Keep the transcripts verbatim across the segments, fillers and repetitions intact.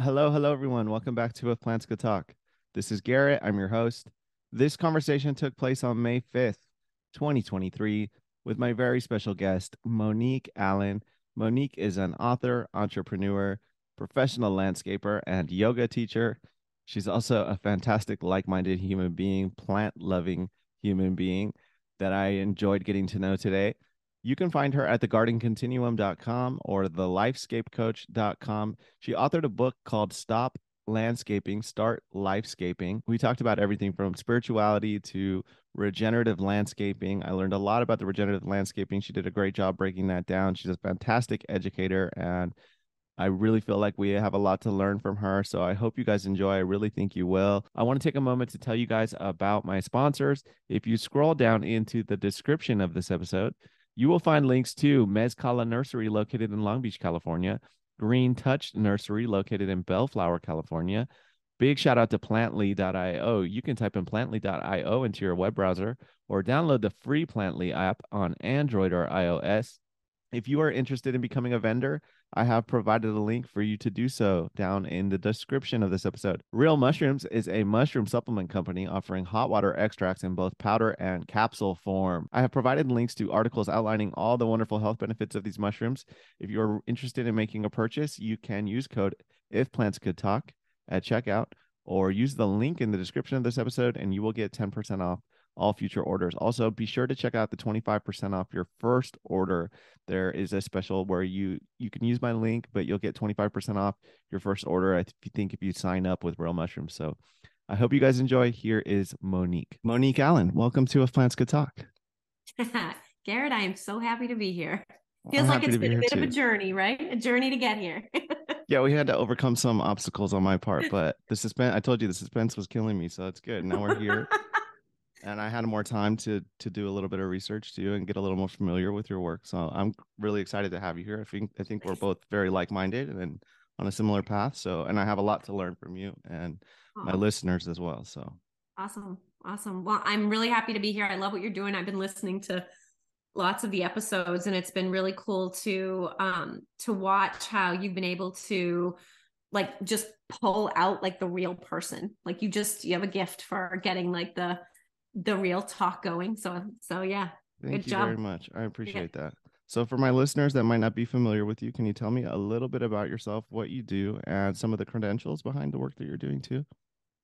Hello, hello, everyone. Welcome back to If Plants Could Talk. This is Garrett. I'm your host. This conversation took place on May fifth, twenty twenty-three, with my very special guest, Monique Allen. Monique is an author, entrepreneur, professional landscaper, and yoga teacher. She's also a fantastic, like-minded human being, plant-loving human being that I enjoyed getting to know today. You can find her at the garden continuum dot com or the lifescape coach dot com. She authored a book called Stop Landscaping, Start Lifescaping. We talked about everything from spirituality to regenerative landscaping. I learned a lot about the regenerative landscaping. She did a great job breaking that down. She's a fantastic educator, and I really feel like we have a lot to learn from her, so I hope you guys enjoy. I really think you will. I want to take a moment to tell you guys about my sponsors. If you scroll down into the description of this episode, you will find links to Mezcala Nursery located in Long Beach, California, Green Touch Nursery located in Bellflower, California. Big shout out to plantly dot i o. You can type in plantly dot i o into your web browser or download the free Plantly app on Android or iOS. If you are interested in becoming a vendor, I have provided a link for you to do so down in the description of this episode. Real Mushrooms is a mushroom supplement company offering hot water extracts in both powder and capsule form. I have provided links to articles outlining all the wonderful health benefits of these mushrooms. If you're interested in making a purchase, you can use code IFPlantsCouldTalk at checkout or use the link in the description of this episode and you will get ten percent off all future orders. Also, be sure to check out the twenty-five percent off your first order. There is a special where you you can use my link, but you'll get twenty-five percent off your first order, I th- think, if you sign up with Real Mushrooms. So I hope you guys enjoy. Here is Monique. Monique Allen, welcome to If Plants Could Talk. Garrett, I am so happy to be here. Feels like it's been a bit of a journey, right? A journey to get here. Yeah, we had to overcome some obstacles on my part, but the suspense, I told you the suspense was killing me, so it's good. Now we're here. And I had more time to to do a little bit of research too and get a little more familiar with your work. So I'm really excited to have you here. I think I think we're both very like-minded and on a similar path. So, and I have a lot to learn from you and my awesome. Listeners as well. So awesome. Awesome. Well, I'm really happy to be here. I love what you're doing. I've been listening to lots of the episodes and it's been really cool to um to watch how you've been able to like just pull out like the real person. Like you just you have a gift for getting like the the real talk going. So, so yeah. Thank Good you job. very much. I appreciate yeah. that. So for my listeners that might not be familiar with you, can you tell me a little bit about yourself, what you do, and some of the credentials behind the work that you're doing too?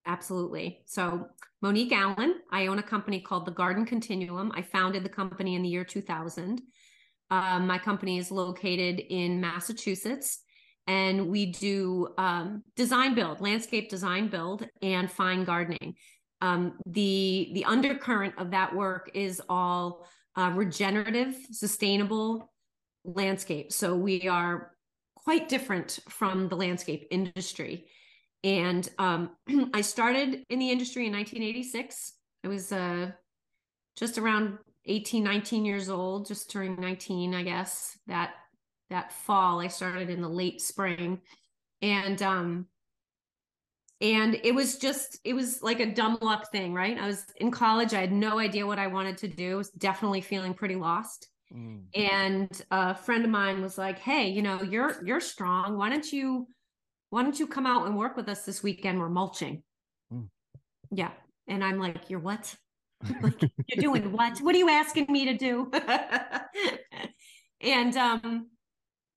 Absolutely. So Monique Allen, I own a company called The Garden Continuum. I founded the company in the year two thousand. Um, my company is located in Massachusetts and we do um, design build, landscape design build, and fine gardening. Um, the, the undercurrent of that work is all uh, regenerative, sustainable landscape. So we are quite different from the landscape industry. And um, I started in the industry in nineteen eighty-six. I was uh, just around eighteen, nineteen years old, just turning nineteen, I guess, that, that fall. I started in the late spring and, um, And it was just, it was like a dumb luck thing, right? I was in college. I had no idea what I wanted to do. I was definitely feeling pretty lost. Mm. And a friend of mine was like, hey, you know, you're, you're strong. Why don't you, why don't you come out and work with us this weekend? We're mulching. Mm. Yeah. And I'm like, you're what? Like, you're doing what? What are you asking me to do? and, um,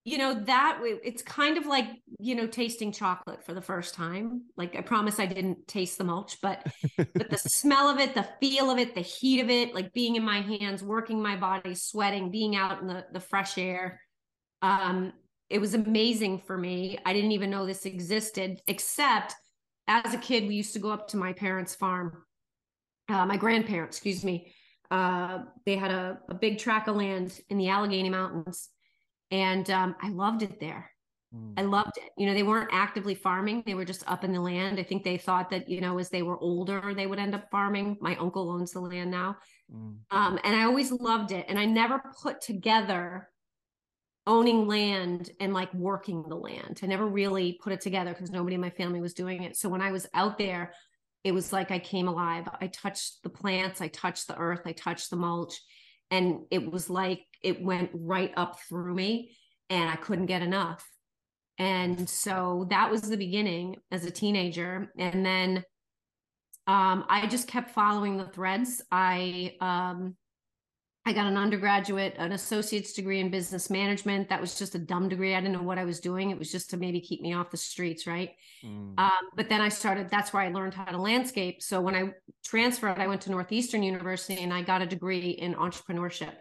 you know, that it's kind of like, you know, tasting chocolate for the first time. Like, I promise I didn't taste the mulch, but, but the smell of it, the feel of it, the heat of it, like being in my hands, working my body, sweating, being out in the, the fresh air. Um, it was amazing for me. I didn't even know this existed, except as a kid, we used to go up to my parents' farm, uh, my grandparents, excuse me. Uh, they had a, a big tract of land in the Allegheny Mountains. And um, I loved it there. Mm. I loved it. You know, they weren't actively farming. They were just up in the land. I think they thought that, you know, as they were older, they would end up farming. My uncle owns the land now. Mm. Um, and I always loved it. And I never put together owning land and like working the land. I never really put it together because nobody in my family was doing it. So when I was out there, it was like I came alive. I touched the plants. I touched the earth. I touched the mulch. And it was like, it went right up through me and I couldn't get enough. And so that was the beginning as a teenager. And then um, I just kept following the threads. I um, I got an undergraduate, an associate's degree in business management. That was just a dumb degree. I didn't know what I was doing. It was just to maybe keep me off the streets, right? Mm. Um, but then I started, that's where I learned how to landscape. So when I transferred, I went to Northeastern University and I got a degree in entrepreneurship.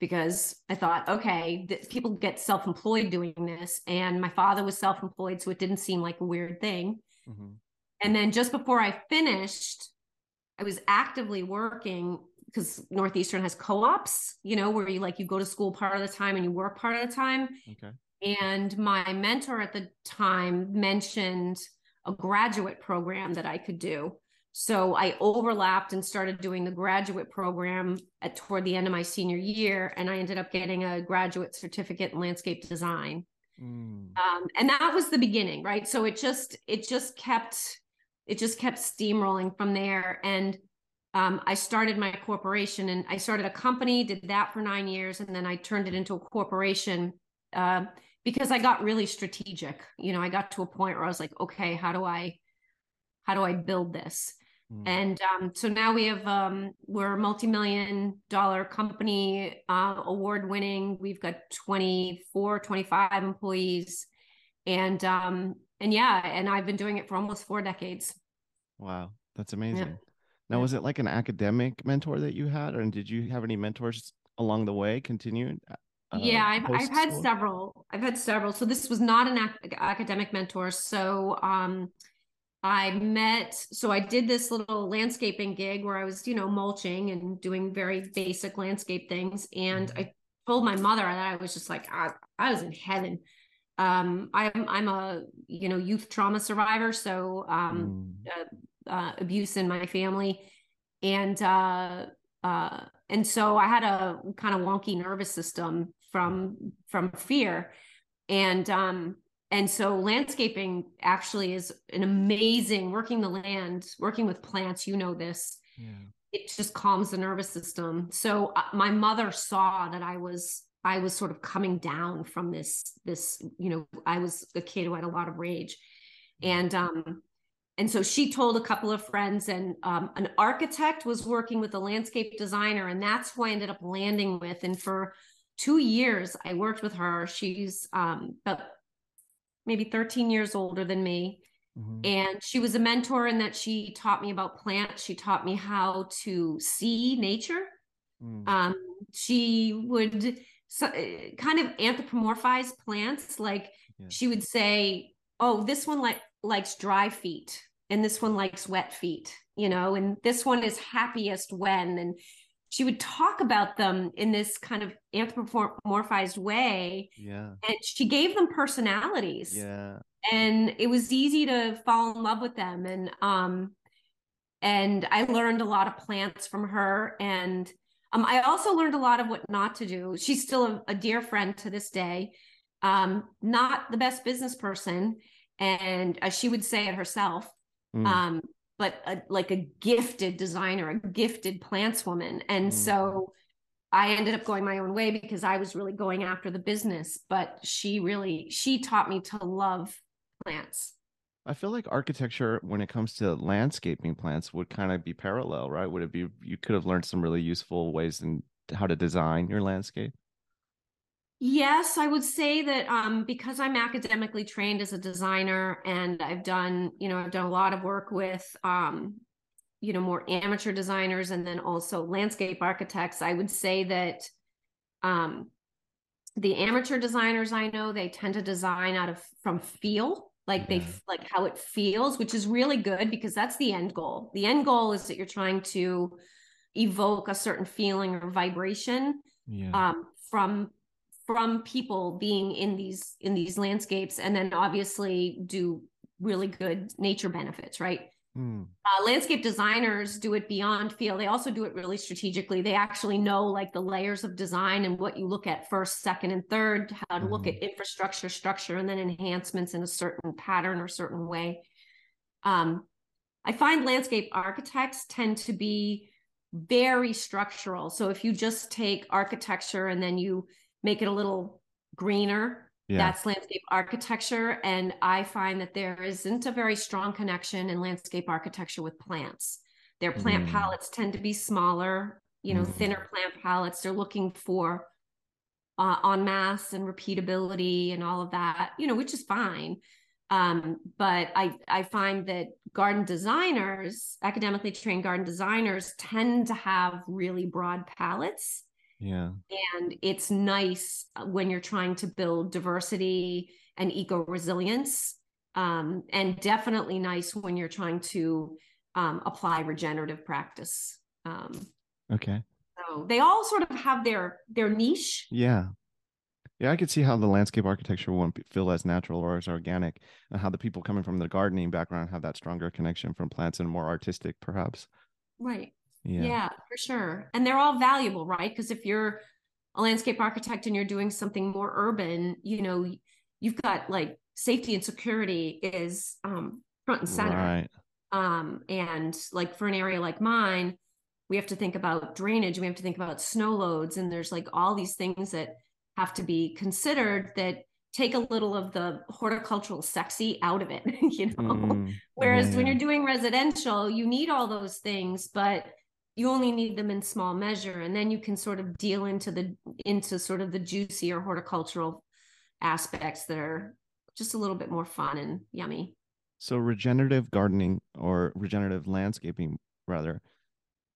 Because I thought, okay, th- people get self-employed doing this. And my father was self-employed, so it didn't seem like a weird thing. Mm-hmm. And then just before I finished, I was actively working because Northeastern has co-ops, you know, where you like, you go to school part of the time and you work part of the time. Okay. And my mentor at the time mentioned a graduate program that I could do. So I overlapped and started doing the graduate program at toward the end of my senior year. And I ended up getting a graduate certificate in landscape design. Mm. Um, and that was the beginning, right? So it just, it just kept, it just kept steamrolling from there. And um, I started my corporation and I started a company, did that for nine years. And then I turned it into a corporation uh, because I got really strategic. You know, I got to a point where I was like, okay, how do I, how do I build this? And um, so now we have, um, we're a multi-million dollar company, uh, award-winning. We've got twenty-four, twenty-five employees. And, um, and yeah, and I've been doing it for almost four decades. Wow. That's amazing. Yeah. Now, yeah. Was it like an academic mentor that you had, or did you have any mentors along the way continue? Uh, yeah, I've, I've had several. I've had several. So this was not an ac- academic mentor. So, um, I met, so I did this little landscaping gig where I was, you know, mulching and doing very basic landscape things. And I told my mother that I was just like, I, I was in heaven. Um, I'm, I'm a, you know, youth trauma survivor. So um, mm. uh, uh, abuse in my family. And, uh, uh, and so I had a kind of wonky nervous system from, from fear. And, um, And so landscaping actually is an amazing, working the land, working with plants, you know this, yeah. It just calms the nervous system. So uh, my mother saw that I was, I was sort of coming down from this, this, you know, I was a kid who had a lot of rage. And, um, and so she told a couple of friends, and um, an architect was working with a landscape designer. And that's who I ended up landing with. And for two years, I worked with her. She's, um, but maybe thirteen years older than me. Mm-hmm. And she was a mentor in that she taught me about plants. She taught me how to see nature. Mm. Um, she would so, kind of anthropomorphize plants. Like yeah. She would say, oh, this one li- likes dry feet and this one likes wet feet, you know, and this one is happiest when, and she would talk about them in this kind of anthropomorphized way. Yeah. And she gave them personalities. Yeah. And it was easy to fall in love with them. And, um, and I learned a lot of plants from her. And, um, I also learned a lot of what not to do. She's still a, a dear friend to this day. Um, not the best business person. And uh, she would say it herself. Mm. Um, but a, like a gifted designer, a gifted plants woman. And mm. so I ended up going my own way because I was really going after the business, but she really, she taught me to love plants. I feel like architecture, when it comes to landscaping plants, would kind of be parallel, right? Would it be, you could have learned some really useful ways in how to design your landscape? Yes, I would say that um, because I'm academically trained as a designer, and I've done, you know, I've done a lot of work with, um, you know, more amateur designers and then also landscape architects. I would say that um, the amateur designers I know, they tend to design out of from feel, like they like how it feels, which is really good because that's the end goal. The end goal is that you're trying to evoke a certain feeling or vibration yeah. um, from. from people being in these, in these landscapes, and then obviously do really good nature benefits, right? Mm. Uh, landscape designers do it beyond feel. They also do it really strategically. They actually know like the layers of design and what you look at first, second, and third, how to mm. look at infrastructure, structure, and then enhancements in a certain pattern or certain way. Um, I find landscape architects tend to be very structural. So if you just take architecture and then you make it a little greener Yeah. That's landscape architecture. And I find that there isn't a very strong connection in landscape architecture with plants. Their plant mm. palettes tend to be smaller, you know, mm. thinner plant palettes. They're looking for uh, en masse and repeatability and all of that, you know, which is fine. Um, but I, I find that garden designers, academically trained garden designers, tend to have really broad palettes. Yeah. And it's nice when you're trying to build diversity and eco-resilience, um, and definitely nice when you're trying to um, apply regenerative practice. Um, okay. So they all sort of have their, their niche. Yeah. Yeah, I could see how the landscape architecture wouldn't feel as natural or as organic, and how the people coming from the gardening background have that stronger connection from plants and more artistic, perhaps. Right. Yeah. Yeah, for sure. And they're all valuable, right? Because if you're a landscape architect and you're doing something more urban, you know, you've got like safety and security is um, front and center. Right. Um, and like for an area like mine, we have to think about drainage. We have to think about snow loads. And there's like all these things that have to be considered that take a little of the horticultural sexy out of it, you know, mm, whereas yeah. when you're doing residential, you need all those things, but you only need them in small measure. And then you can sort of deal into the, into sort of the juicier horticultural aspects that are just a little bit more fun and yummy. So regenerative gardening, or regenerative landscaping rather,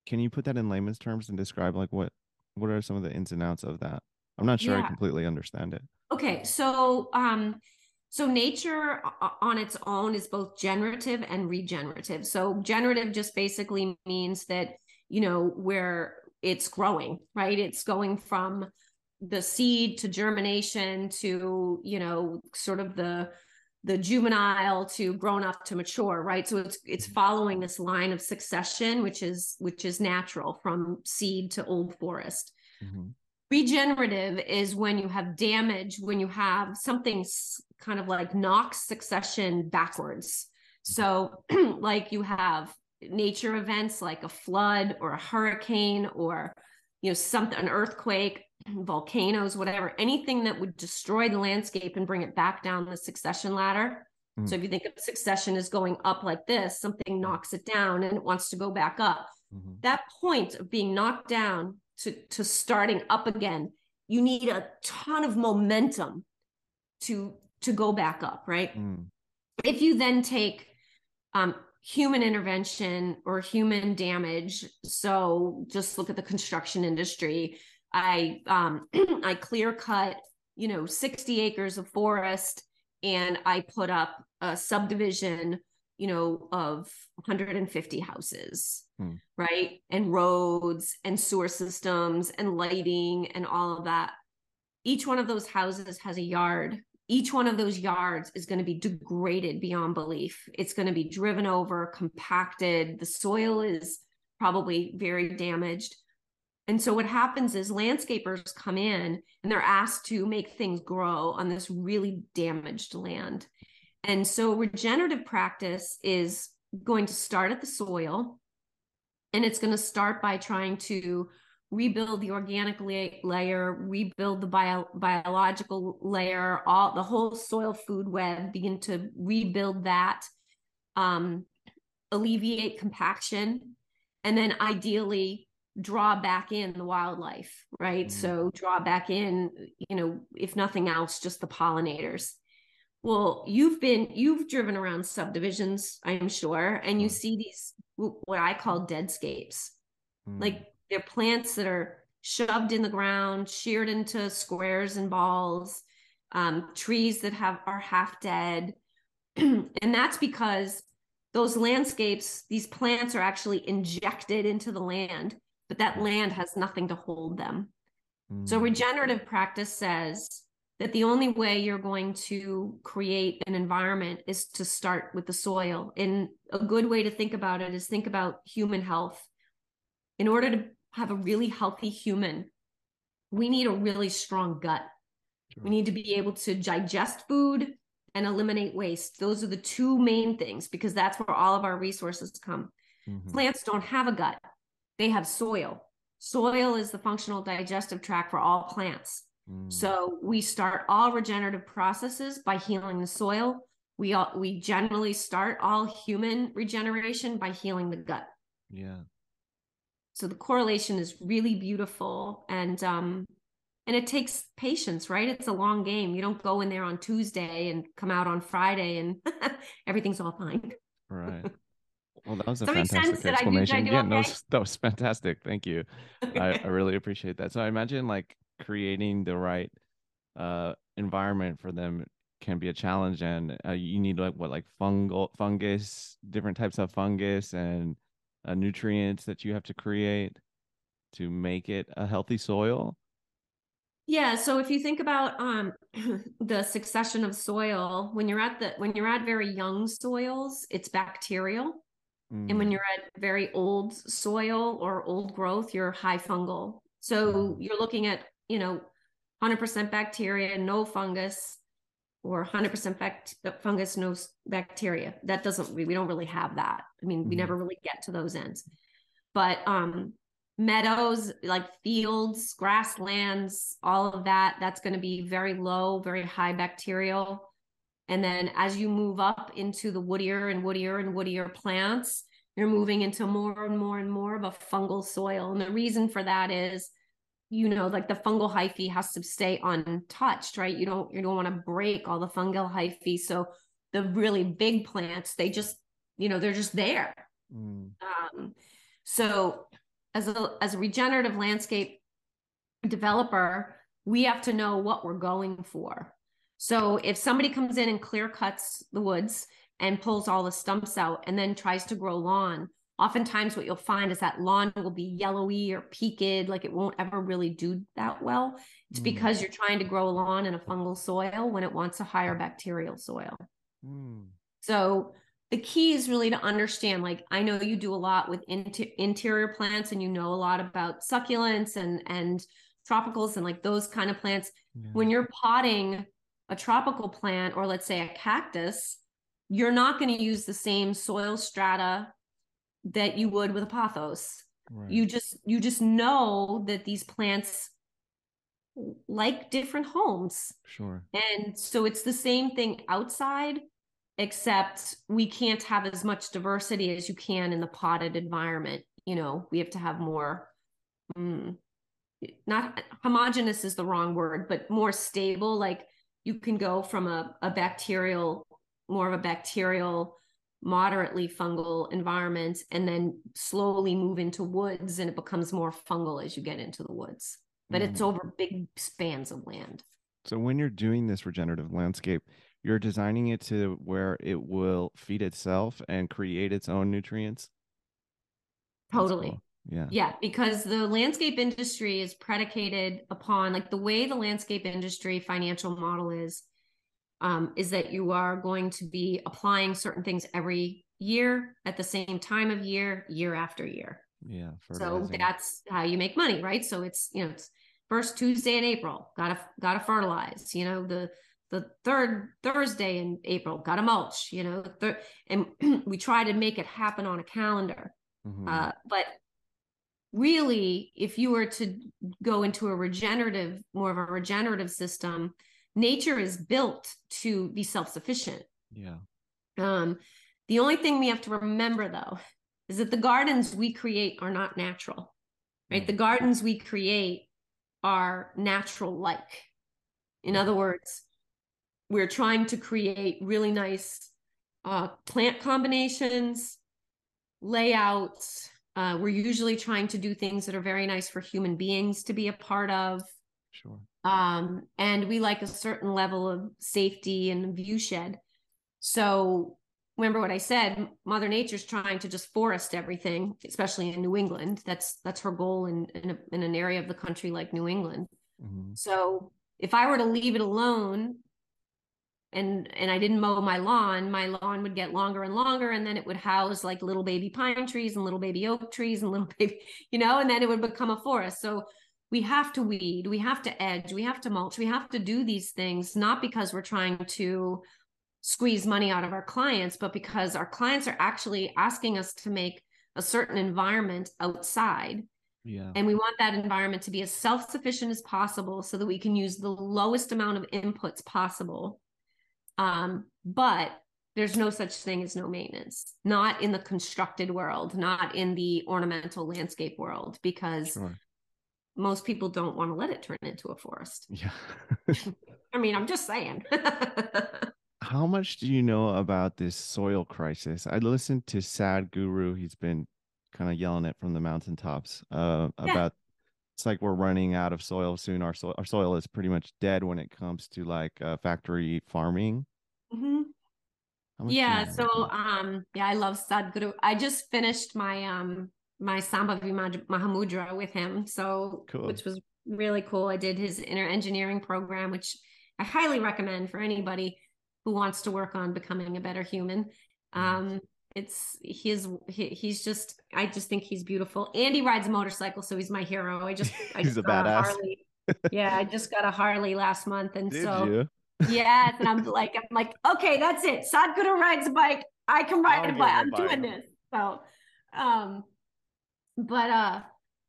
can you put that in layman's terms and describe like what, what are some of the ins and outs of that? I'm not sure yeah. I completely understand it. Okay. So, um, so nature on its own is both generative and regenerative. So generative just basically means that, you know, where it's growing, right? It's going from the seed to germination to, you know, sort of the, the juvenile to grown up to mature, right? So it's, it's following this line of succession, which is, which is natural from seed to old forest. Mm-hmm. Regenerative is when you have damage, when you have something kind of like Knox succession backwards. So like you have nature events like a flood or a hurricane or, you know, something, an earthquake, volcanoes, whatever, anything that would destroy the landscape and bring it back down the succession ladder. Mm. So if you think of succession as going up like this, something knocks it down and it wants to go back up. Mm-hmm. That point of being knocked down to, to starting up again, you need a ton of momentum to, to go back up, right? Mm. If you then take um, human intervention or human damage, so just look at the construction industry. I um, I clear cut, you know, sixty acres of forest, and I put up a subdivision, you know, of one hundred fifty houses. Hmm. Right? And roads and sewer systems and lighting and all of that. Each one of those houses has a yard. Each one of those yards is going to be degraded beyond belief. It's going to be driven over, compacted. The soil is probably very damaged. And so what happens is landscapers come in and they're asked to make things grow on this really damaged land. And so regenerative practice is going to start at the soil. And it's going to start by trying to rebuild the organic la- layer, rebuild the bio- biological layer, all the whole soil food web, begin to rebuild that, um, alleviate compaction, and then ideally draw back in the wildlife, right? Mm-hmm. So draw back in, you know, if nothing else, just the pollinators. Well, you've been, you've driven around subdivisions, I'm sure, and you see these, what I call deadscapes. Mm. Like they're plants that are shoved in the ground, sheared into squares and balls, um, trees that have are half dead. And that's because those landscapes, these plants are actually injected into the land, but that land has nothing to hold them. Mm. So regenerative practice says that the only way you're going to create an environment is to start with the soil. And a good way to think about it is think about human health. In order to have a really healthy human, we need a really strong gut. Sure. We need to be able to digest food and eliminate waste. Those are the two main things, because that's where all of our resources come. Mm-hmm. Plants don't have a gut. They have soil. Soil is the functional digestive tract for all plants. Mm. So we start all regenerative processes by healing the soil. We all, we generally start all human regeneration by healing the gut. Yeah. So the correlation is really beautiful. And, um, and it takes patience, right? It's a long game. You don't go in there on Tuesday and come out on Friday and everything's all fine. Right. Well, that was a Does fantastic explanation. I do, I do yeah, okay? no, that was fantastic. Thank you. Okay. I, I really appreciate that. So I imagine like creating the right uh, environment for them can be a challenge, and uh, you need like what, like fungal, fungus, different types of fungus and uh, nutrients that you have to create to make it a healthy soil. Yeah. So if you think about um, the succession of soil, when you're at the, when you're at very young soils, it's bacterial. Mm. And when you're at very old soil or old growth, you're high fungal. So you're looking at, you know, one hundred percent bacteria, no fungus, or one hundred percent bact- fungus, no bacteria. That doesn't, we, we don't really have that. I mean, we mm. never really get to those ends, but, um, meadows, like fields, grasslands, all of that, that's going to be very low, very high bacterial. And then as you move up into the woodier and woodier and woodier plants, you're moving into more and more and more of a fungal soil. And the reason for that is, you know, like the fungal hyphae has to stay untouched, right? You don't, you don't want to break all the fungal hyphae. So the really big plants, they just, you know, they're just there. Mm. Um, so As a, as a regenerative landscape developer, we have to know what we're going for. So if somebody comes in and clear cuts the woods and pulls all the stumps out and then tries to grow lawn, oftentimes what you'll find is that lawn will be yellowy or peaked, like it won't ever really do that well. It's mm. because you're trying to grow a lawn in a fungal soil when it wants a higher bacterial soil. Mm. So the key is really to understand, like, I know you do a lot with inter- interior plants, and you know a lot about succulents and, and tropicals and like those kind of plants. Yeah. When you're potting a tropical plant, or let's say a cactus, you're not going to use the same soil strata that you would with a pothos. Right. You just, you just know that these plants like different homes. Sure. And so it's the same thing outside, except we can't have as much diversity as you can in the potted environment. You know, we have to have more, mm, not homogenous is the wrong word, but more stable. Like you can go from a, a bacterial, more of a bacterial, moderately fungal environment, and then slowly move into woods, and it becomes more fungal as you get into the woods. But mm. it's over big spans of land. So when you're doing this regenerative landscape, you're designing it to where it will feed itself and create its own nutrients? Totally. Cool. Yeah. Yeah, because the landscape industry is predicated upon, like, the way the landscape industry financial model is, um, is that you are going to be applying certain things every year at the same time of year, year after year. Yeah. So that's how you make money, right? So it's, you know, it's first Tuesday in April, gotta, gotta fertilize, you know, the, the third Thursday in April, got a mulch, you know, thir- and we try to make it happen on a calendar. Mm-hmm. Uh, but really, if you were to go into a regenerative, more of a regenerative system, nature is built to be self-sufficient. Yeah. Um, the only thing we have to remember, though, is that the gardens we create are not natural, right? Mm-hmm. The gardens we create are natural-like. In yeah. other words, we're trying to create really nice uh, plant combinations, layouts. Uh, we're usually trying to do things that are very nice for human beings to be a part of. Sure. Um, and we like a certain level of safety and viewshed. So remember what I said, Mother Nature's trying to just forest everything, especially in New England. That's that's her goal in, in, a, in an area of the country like New England. Mm-hmm. So if I were to leave it alone, And and I didn't mow my lawn, my lawn would get longer and longer, and then it would house like little baby pine trees and little baby oak trees and little baby, you know, and then it would become a forest. So we have to weed, we have to edge, we have to mulch, we have to do these things, not because we're trying to squeeze money out of our clients, but because our clients are actually asking us to make a certain environment outside Yeah. And we want that environment to be as self-sufficient as possible so that we can use the lowest amount of inputs possible. Um, but there's no such thing as no maintenance, not in the constructed world, not in the ornamental landscape world, because sure. most people don't want to let it turn into a forest. Yeah. I mean, I'm just saying. How much do you know about this soil crisis? I listened to Sadhguru. He's been kind of yelling it from the mountaintops uh, yeah. about it's like we're running out of soil soon. Our soil, our soil is pretty much dead when it comes to like uh, factory farming. Mm-hmm. Yeah. So, um, yeah, I love Sadhguru. I just finished my, um, my Sambhavi Mahamudra with him. So, cool. Which was really cool. I did his inner engineering program, which I highly recommend for anybody who wants to work on becoming a better human. Um, it's his, he, he's just, I just think he's beautiful, and he rides a motorcycle. So he's my hero. I just, I he's just a badass. A yeah. I just got a Harley last month. And did so, you? Yes. And I'm like, I'm like, okay, that's it. Sadhguru rides a bike. I can ride I'll a bike. I'm bike. doing this. So, um, but, uh,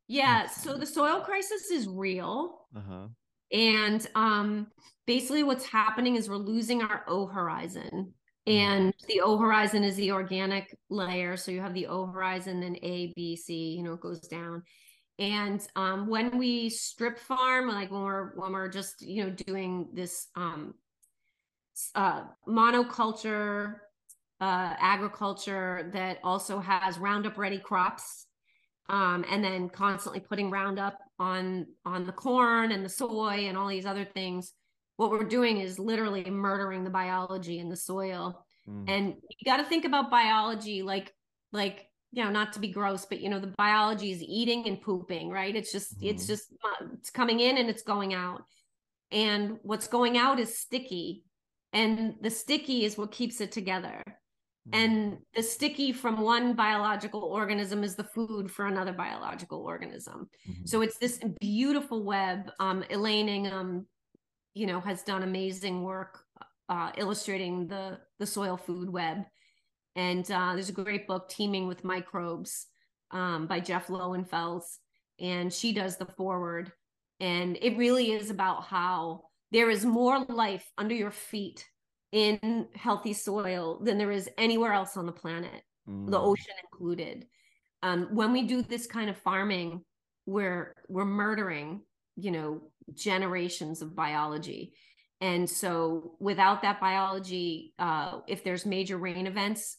yeah, so the soil crisis is real. Uh-huh. And, um, basically what's happening is we're losing our O horizon, and the O horizon is the organic layer. So you have the O horizon, then A, B, C, you know, it goes down. And, um, when we strip farm, like when we're, when we're just, you know, doing this, um, uh, monoculture, uh, agriculture that also has Roundup ready crops, um, and then constantly putting Roundup on, on the corn and the soy and all these other things, what we're doing is literally murdering the biology in the soil. Mm. And you got to think about biology, like, like, you know, not to be gross, but you know, the biology is eating and pooping, right? It's just, mm-hmm. it's just, it's coming in and it's going out, and what's going out is sticky, and the sticky is what keeps it together. Mm-hmm. And the sticky from one biological organism is the food for another biological organism. Mm-hmm. So it's this beautiful web. Um, Elaine Ingham, you know, has done amazing work, uh, illustrating the, the soil food web. And uh, there's a great book, Teeming with Microbes, um, by Jeff Lowenfels, and she does the foreword. And it really is about how there is more life under your feet in healthy soil than there is anywhere else on the planet, mm. the ocean included. Um, when we do this kind of farming, we're we're murdering, you know, generations of biology. And so without that biology, uh, if there's major rain events,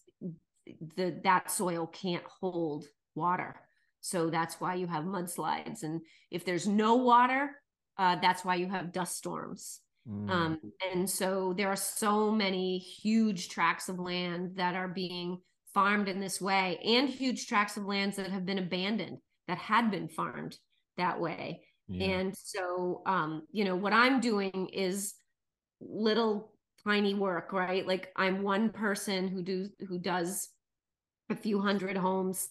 the, that soil can't hold water. So that's why you have mudslides. And if there's no water, uh, that's why you have dust storms. Mm. Um, and so there are so many huge tracts of land that are being farmed in this way, and huge tracts of lands that have been abandoned, that had been farmed that way. Yeah. And so, um, you know, what I'm doing is little tiny work, right? Like I'm one person who do who does a few hundred homes,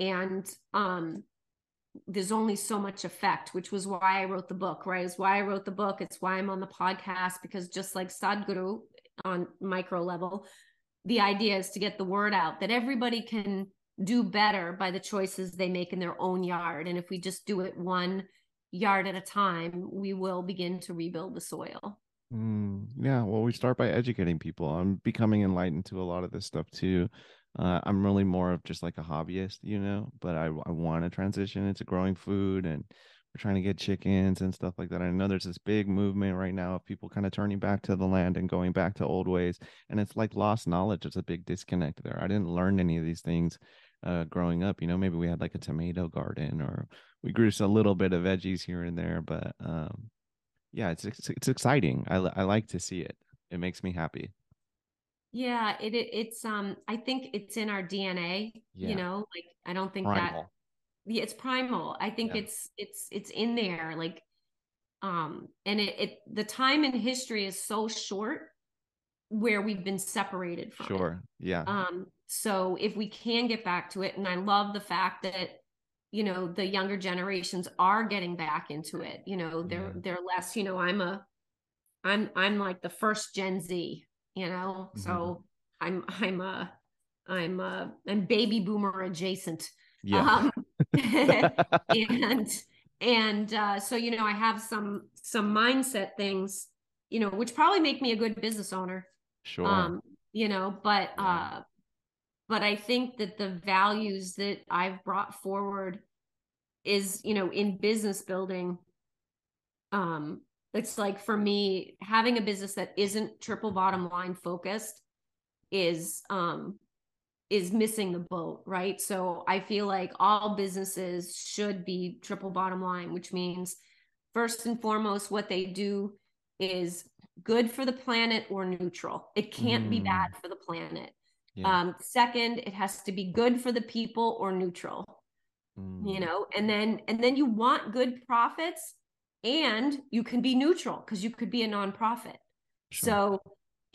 and um there's only so much effect, which was why I wrote the book, right? It's why I wrote the book, it's why I'm on the podcast, because just like Sadhguru on micro level, the idea is to get the word out that everybody can do better by the choices they make in their own yard. And if we just do it one yard at a time, we will begin to rebuild the soil. Mm, yeah. Well, we start by educating people. I'm becoming enlightened to a lot of this stuff too. Uh, I'm really more of just like a hobbyist, you know, but I, I want to transition into growing food, and we're trying to get chickens and stuff like that. I know there's this big movement right now of people kind of turning back to the land and going back to old ways. And it's like lost knowledge. There's a big disconnect there. I didn't learn any of these things uh, growing up, you know, maybe we had like a tomato garden, or we grew a little bit of veggies here and there, but um, yeah, it's, it's, it's exciting. I, I like to see it. It makes me happy. Yeah. It, it it's, um, I think it's in our D N A, yeah. you know, like, I don't think primal. that yeah, it's primal. I think yeah. it's, it's, it's in there. Like, um, and it, it, the time in history is so short where we've been separated from sure. it. Yeah. Um, so if we can get back to it, and I love the fact that, you know, the younger generations are getting back into it. You know, they're, yeah. they're less, you know, I'm a, I'm, I'm like the first Gen Z, you know, mm-hmm. so I'm, I'm a, I'm a, I'm baby boomer adjacent. Yeah. Um, and and uh, so, you know, I have some some mindset things, you know, which probably make me a good business owner. Sure. Um, you know, but yeah. uh, but I think that the values that I've brought forward is, you know, in business building, um, it's like, for me, having a business that isn't triple bottom line focused is, um, is missing the boat, right? So I feel like all businesses should be triple bottom line, which means first and foremost, what they do is good for the planet or neutral. It can't mm. be bad for the planet. Yeah. Um, second, it has to be good for the people or neutral, mm. you know, and then, and then you want good profits and you can be neutral because you could be a nonprofit. Sure.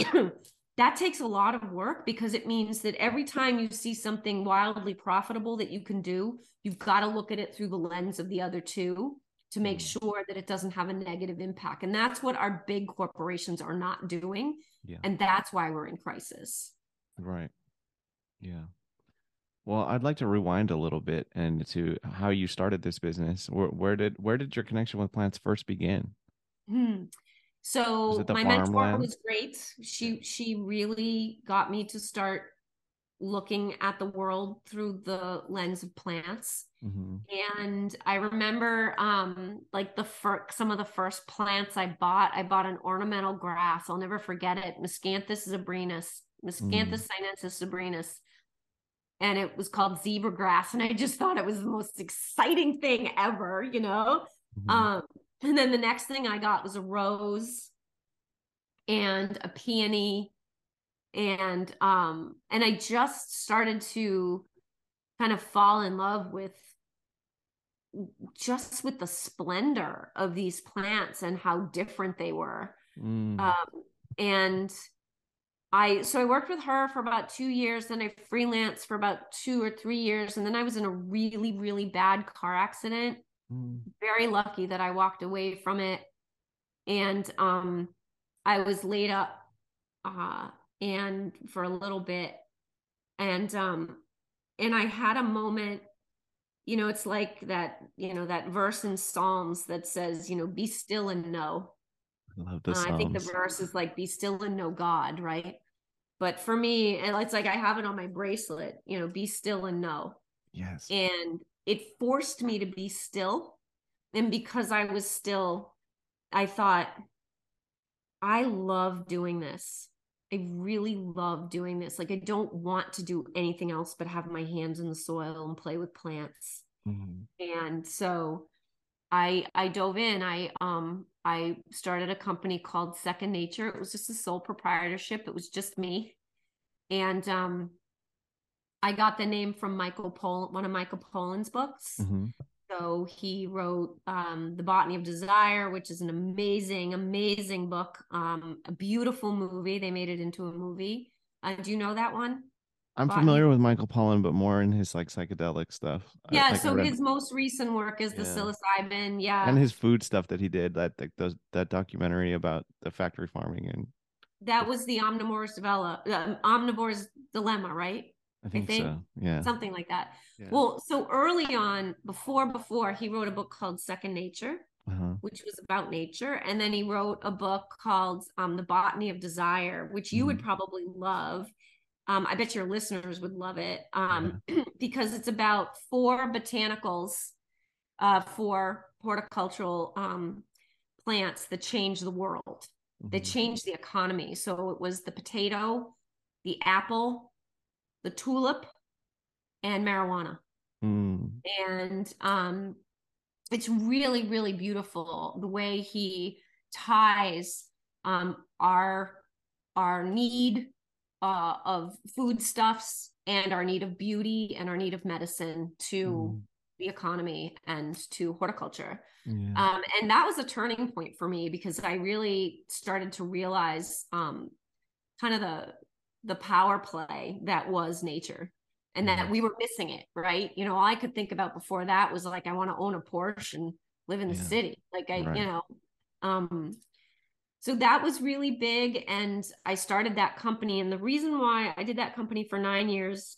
So that takes a lot of work because it means that every time you see something wildly profitable that you can do, you've got to look at it through the lens of the other two to make mm. sure that it doesn't have a negative impact. And that's what our big corporations are not doing. Yeah. And that's why we're in crisis. Right. Yeah. Well, I'd like to rewind a little bit and to how you started this business. Where, where did where did your connection with plants first begin? Hmm. So my mentor was great. She she really got me to start looking at the world through the lens of plants. Mm-hmm. And I remember um, like the fir- some of the first plants I bought. I bought an ornamental grass. I'll never forget it. Miscanthus zebrinus. Miscanthus mm. sinensis zebrinus. And it was called zebra grass. And I just thought it was the most exciting thing ever, you know? Mm-hmm. Um, and then the next thing I got was a rose and a peony. And, um, and I just started to kind of fall in love with just with the splendor of these plants and how different they were. Mm. Um, and I, so I worked with her for about two years, then I freelanced for about two or three years. And then I was in a really, really bad car accident. Mm. Very lucky that I walked away from it. And um, I was laid up uh, and for a little bit. And, um, and I had a moment, you know, it's like that, you know, that verse in Psalms that says, you know, be still and know. I, love the uh, I think the verse is like, be still and know God, right? But for me, it's like I have it on my bracelet, you know, be still and know. Yes. And it forced me to be still. And because I was still, I thought, I love doing this. I really love doing this. Like, I don't want to do anything else but have my hands in the soil and play with plants. Mm-hmm. And so I I dove in. I um I started a company called Second Nature. It was just a sole proprietorship. It was just me, and um, I got the name from Michael Pollan, one of Michael Pollan's books. Mm-hmm. So he wrote um, The Botany of Desire, which is an amazing, amazing book. Um, a beautiful movie. They made it into a movie. Uh, do you know that one? I'm Botany. familiar with Michael Pollan, but more in his like psychedelic stuff. Yeah, I, like, so read... his most recent work is yeah. the psilocybin, yeah, and his food stuff that he did. That like those that documentary about the factory farming and that was the omnivore's develop uh, omnivore's dilemma, right? I think, I think so. Yeah, something like that. Yeah. Well, so early on, before before he wrote a book called Second Nature, uh-huh. which was about nature, and then he wrote a book called um, The Botany of Desire, which you mm. would probably love. Um, I bet your listeners would love it um, yeah. because it's about four botanicals, uh, four horticultural um, plants that change the world, mm-hmm. that change the economy. So it was the potato, the apple, the tulip, and marijuana. Mm. And um, it's really, really beautiful the way he ties um, our our need Uh, of foodstuffs and our need of beauty and our need of medicine to mm. the economy and to horticulture. Yeah. Um, and that was a turning point for me because I really started to realize um, kind of the the power play that was nature and yeah. that we were missing it, right? You know, all I could think about before that was like, I want to own a Porsche and live in yeah. the city. Like I, right. you know, um, so that was really big. And I started that company. And the reason why I did that company for nine years,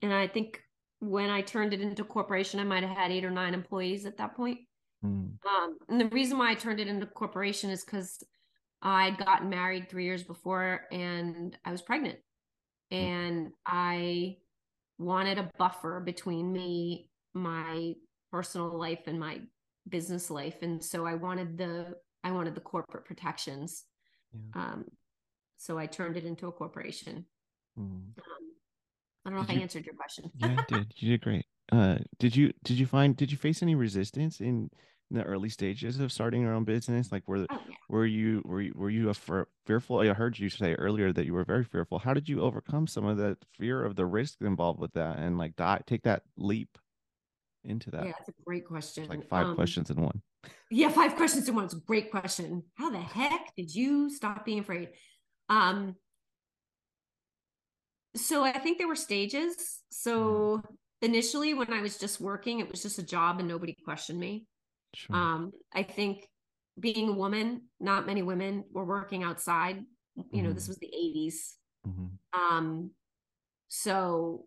and I think when I turned it into a corporation, I might have had eight or nine employees at that point. Mm. Um, and the reason why I turned it into a corporation is because I'd gotten married three years before and I was pregnant. And I wanted a buffer between me, my personal life and my business life. And so I wanted the, I wanted the corporate protections. Yeah. Um, so I turned it into a corporation. Mm. Um, I don't know did if you, I answered your question. Yeah, I did. You did great. Uh, did you, did you find, did you face any resistance in the early stages of starting your own business? Like were, oh, yeah. were you, were you, were you a fearful? I heard you say earlier that you were very fearful. How did you overcome some of the fear of the risk involved with that and like die, take that leap into that? Yeah, that's a great question. It's like five um, questions in one. Yeah. Five questions in one. It's a great question. How the heck did you stop being afraid? Um, so I think there were stages. So initially when I was just working, it was just a job and nobody questioned me. Sure. Um, I think being a woman, not many women were working outside, you mm-hmm. know, this was the eighties. Mm-hmm. Um, so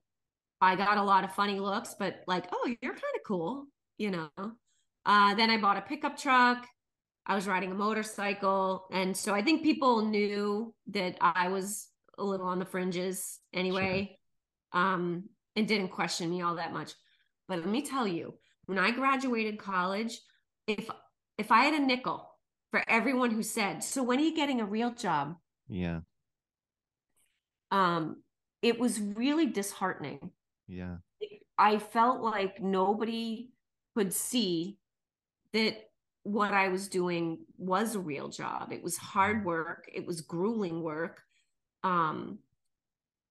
I got a lot of funny looks, but like, oh, you're kind of cool. You know? Uh, then I bought a pickup truck. I was riding a motorcycle. And so I think people knew that I was a little on the fringes anyway. Sure. Um, and didn't question me all that much, but let me tell you, when I graduated college, if, if I had a nickel for everyone who said, so when are you getting a real job? Yeah. Um, it was really disheartening. Yeah. I felt like nobody could see that what I was doing was a real job. It was hard work. It was grueling work. Um,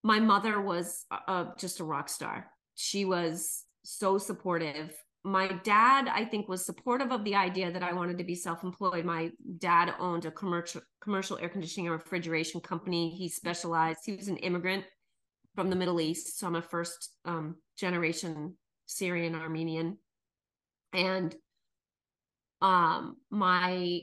my mother was a, a, just a rock star. She was so supportive. My dad, I think, was supportive of the idea that I wanted to be self-employed. My dad owned a commercial commercial air conditioning and refrigeration company. He specialized. He was an immigrant from the Middle East. So I'm a first um, generation Syrian Armenian. And um, my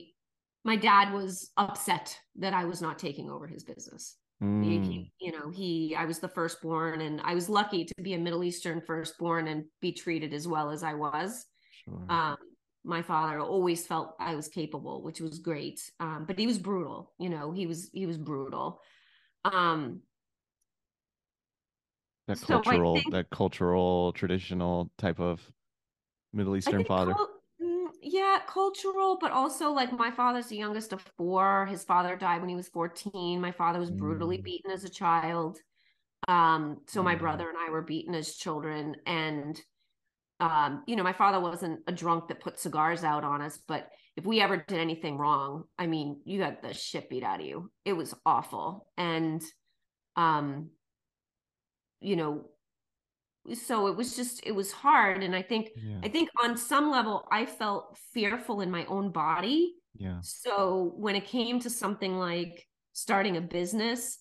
my dad was upset that I was not taking over his business. Mm. He, he, you know, he, I was the firstborn and I was lucky to be a Middle Eastern firstborn and be treated as well as I was. Sure. Um, my father always felt I was capable, which was great. Um, but he was brutal, you know, he was, he was brutal. Um, that cultural, so think, that cultural, traditional type of Middle Eastern father. Cul- yeah. Cultural, but also like my father's the youngest of four. His father died when he was fourteen. My father was brutally mm. beaten as a child. Um, so my brother and I were beaten as children. And, um, you know, my father wasn't a drunk that put cigars out on us, but if we ever did anything wrong, I mean, you got the shit beat out of you. It was awful. And, um, you know, so it was just, it was hard. And I think, yeah. I think on some level, I felt fearful in my own body. Yeah. So when it came to something like starting a business,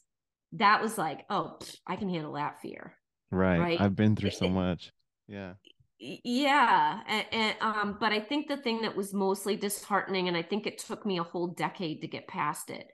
that was like, oh, pff, I can handle that fear. Right. right. I've been through so much. Yeah. Yeah. And, and, um, but I think the thing that was mostly disheartening, and I think it took me a whole decade to get past it,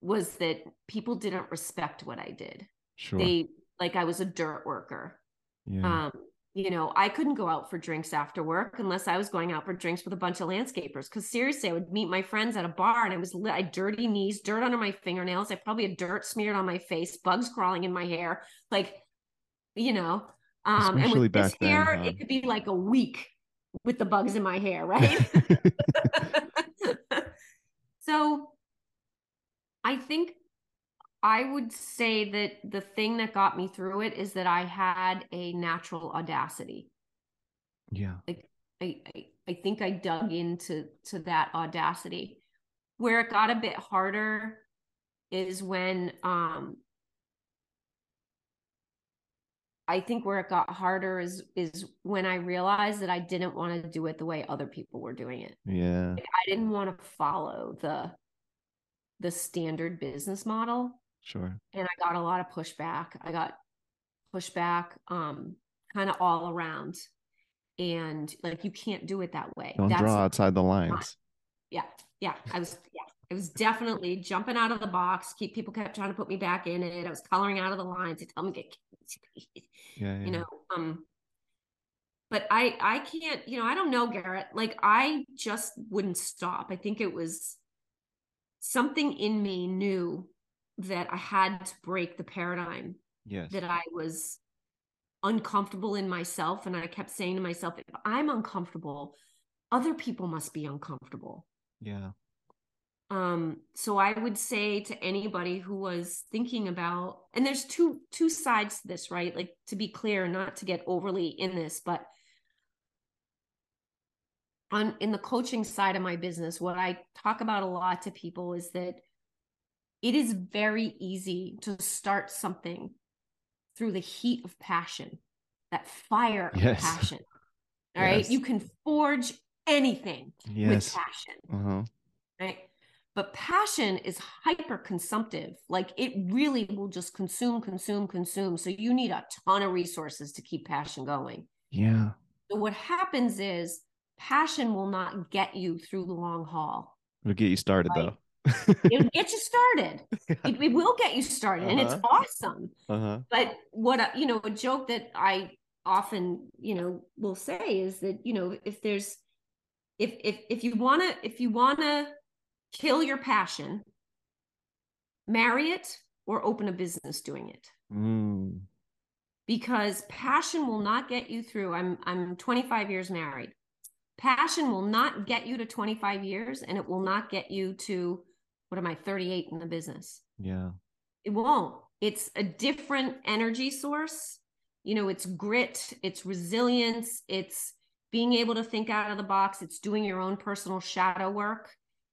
was that people didn't respect what I did. Sure. They, like I was a dirt worker. Yeah. Um, you know, I couldn't go out for drinks after work unless I was going out for drinks with a bunch of landscapers. Cause seriously, I would meet my friends at a bar and I was, I had dirty knees, dirt under my fingernails. I probably had dirt smeared on my face, bugs crawling in my hair. Like, you know, um, especially and with back this then, hair, huh? It could be like a week with the bugs in my hair. Right. So I think I would say that the thing that got me through it is that I had a natural audacity. Yeah. Like I, I, I think I dug into to that audacity. Where it got a bit harder is when, um, I think where it got harder is, is when I realized that I didn't want to do it the way other people were doing it. Yeah. Like I didn't want to follow the, the standard business model. Sure. And I got a lot of pushback. I got pushback um, kind of all around. And like, you can't do it that way. Don't That's draw outside the lines. Not. Yeah. Yeah. I was, yeah, I was definitely jumping out of the box. Keep people kept trying to put me back in it. I was coloring out of the lines. They tell me, get, yeah, yeah. you know, um, But I, I can't, you know, I don't know, Garrett, like I just wouldn't stop. I think it was something in me knew that I had to break the paradigm. Yes. That I was uncomfortable in myself. And I kept saying to myself, if I'm uncomfortable, other people must be uncomfortable. Yeah. Um, so I would say to anybody who was thinking about, and there's two, two sides to this, right? Like, to be clear, not to get overly in this, but on, in the coaching side of my business, what I talk about a lot to people is that it is very easy to start something through the heat of passion, that fire of yes. passion. All yes. right. You can forge anything yes. with passion. Uh-huh. Right. But passion is hyper consumptive. Like, it really will just consume, consume, consume. So you need a ton of resources to keep passion going. Yeah. So what happens is passion will not get you through the long haul. It'll get you started, right? Though. It'll get you started. Yeah. It, it will get you started. Uh-huh. And it's awesome. Uh-huh. But what, you know, a joke that I often, you know, will say is that, you know, if there's, if, if, if you want to, if you want to, kill your passion, marry it, or open a business doing it. Mm. Because passion will not get you through. I'm I'm twenty-five years married. Passion will not get you to twenty-five years, and it will not get you to, what am I, thirty-eight in the business. Yeah. It won't. It's a different energy source. You know, it's grit, it's resilience, it's being able to think out of the box, it's doing your own personal shadow work.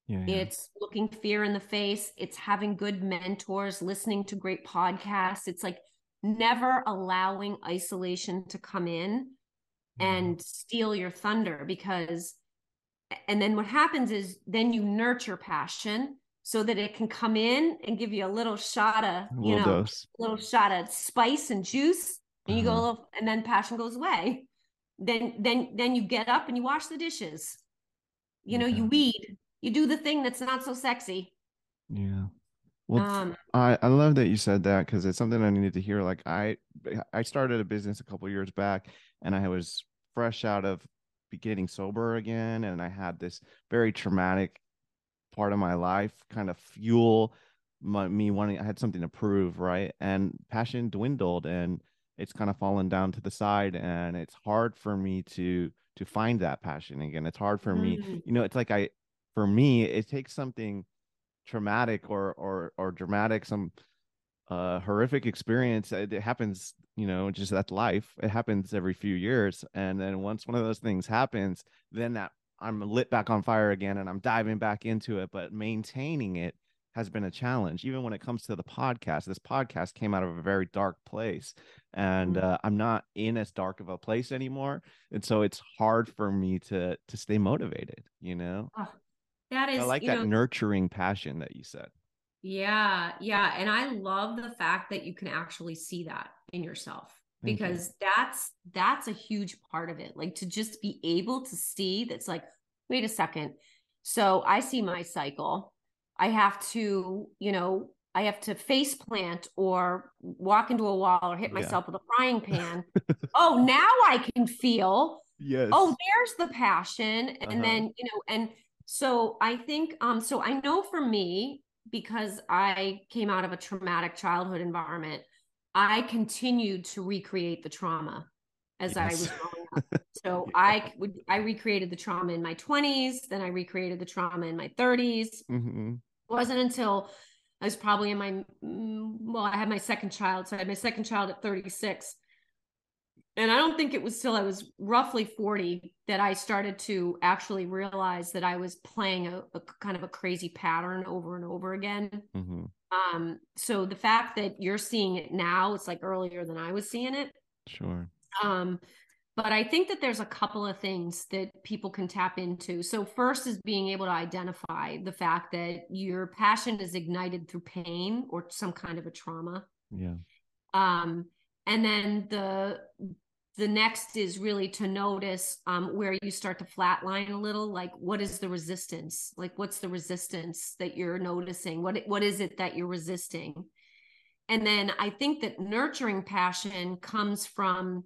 Yeah, yeah. It's looking fear in the face. It's having good mentors, listening to great podcasts. It's like never allowing isolation to come in yeah. and steal your thunder, because, and then what happens is then you nurture passion so that it can come in and give you a little shot of, you little know, dose. little shot of spice and juice, and uh-huh. you go a little, and then passion goes away. Then, then, then you get up and you wash the dishes, you know, yeah. you weed. You do the thing that's not so sexy. Yeah. Well, um, I, I love that you said that, because it's something I needed to hear. Like, I I started a business a couple of years back, and I was fresh out of getting sober again. And I had this very traumatic part of my life kind of fuel my, me wanting, I had something to prove, right? And passion dwindled, and it's kind of fallen down to the side, and it's hard for me to, to find that passion again. It's hard for mm-hmm. me. You know, it's like I... For me, it takes something traumatic or or or dramatic, some uh, horrific experience. It, it happens, you know, just that's life. It happens every few years, and then once one of those things happens, then that I'm lit back on fire again, and I'm diving back into it. But maintaining it has been a challenge, even when it comes to the podcast. This podcast came out of a very dark place, and uh, I'm not in as dark of a place anymore, and so it's hard for me to to stay motivated, you know. Oh. That is, I like you that know, nurturing passion that you said. Yeah. Yeah. And I love the fact that you can actually see that in yourself, Thank because you. that's, that's a huge part of it. Like, to just be able to see that's like, wait a second. So I see my cycle. I have to, you know, I have to face plant or walk into a wall or hit myself yeah. with a frying pan. Oh, now I can feel, yes. oh, there's the passion. And uh-huh. then, you know, and So I think, um, so I know for me, because I came out of a traumatic childhood environment, I continued to recreate the trauma as yes. I was growing up. So yeah. I would, I recreated the trauma in my twenties. Then I recreated the trauma in my thirties. Mm-hmm. It wasn't until I was probably in my, well, I had my second child. So I had my second child at thirty-six. And I don't think it was till I was roughly forty that I started to actually realize that I was playing a, a kind of a crazy pattern over and over again. Mm-hmm. Um, so the fact that you're seeing it now, it's like earlier than I was seeing it. Sure. Um, but I think that there's a couple of things that people can tap into. So first is being able to identify the fact that your passion is ignited through pain or some kind of a trauma. Yeah. Um, and then the The next is really to notice um, where you start to flatline a little. Like, what is the resistance? Like, what's the resistance that you're noticing? What What is it that you're resisting? And then I think that nurturing passion comes from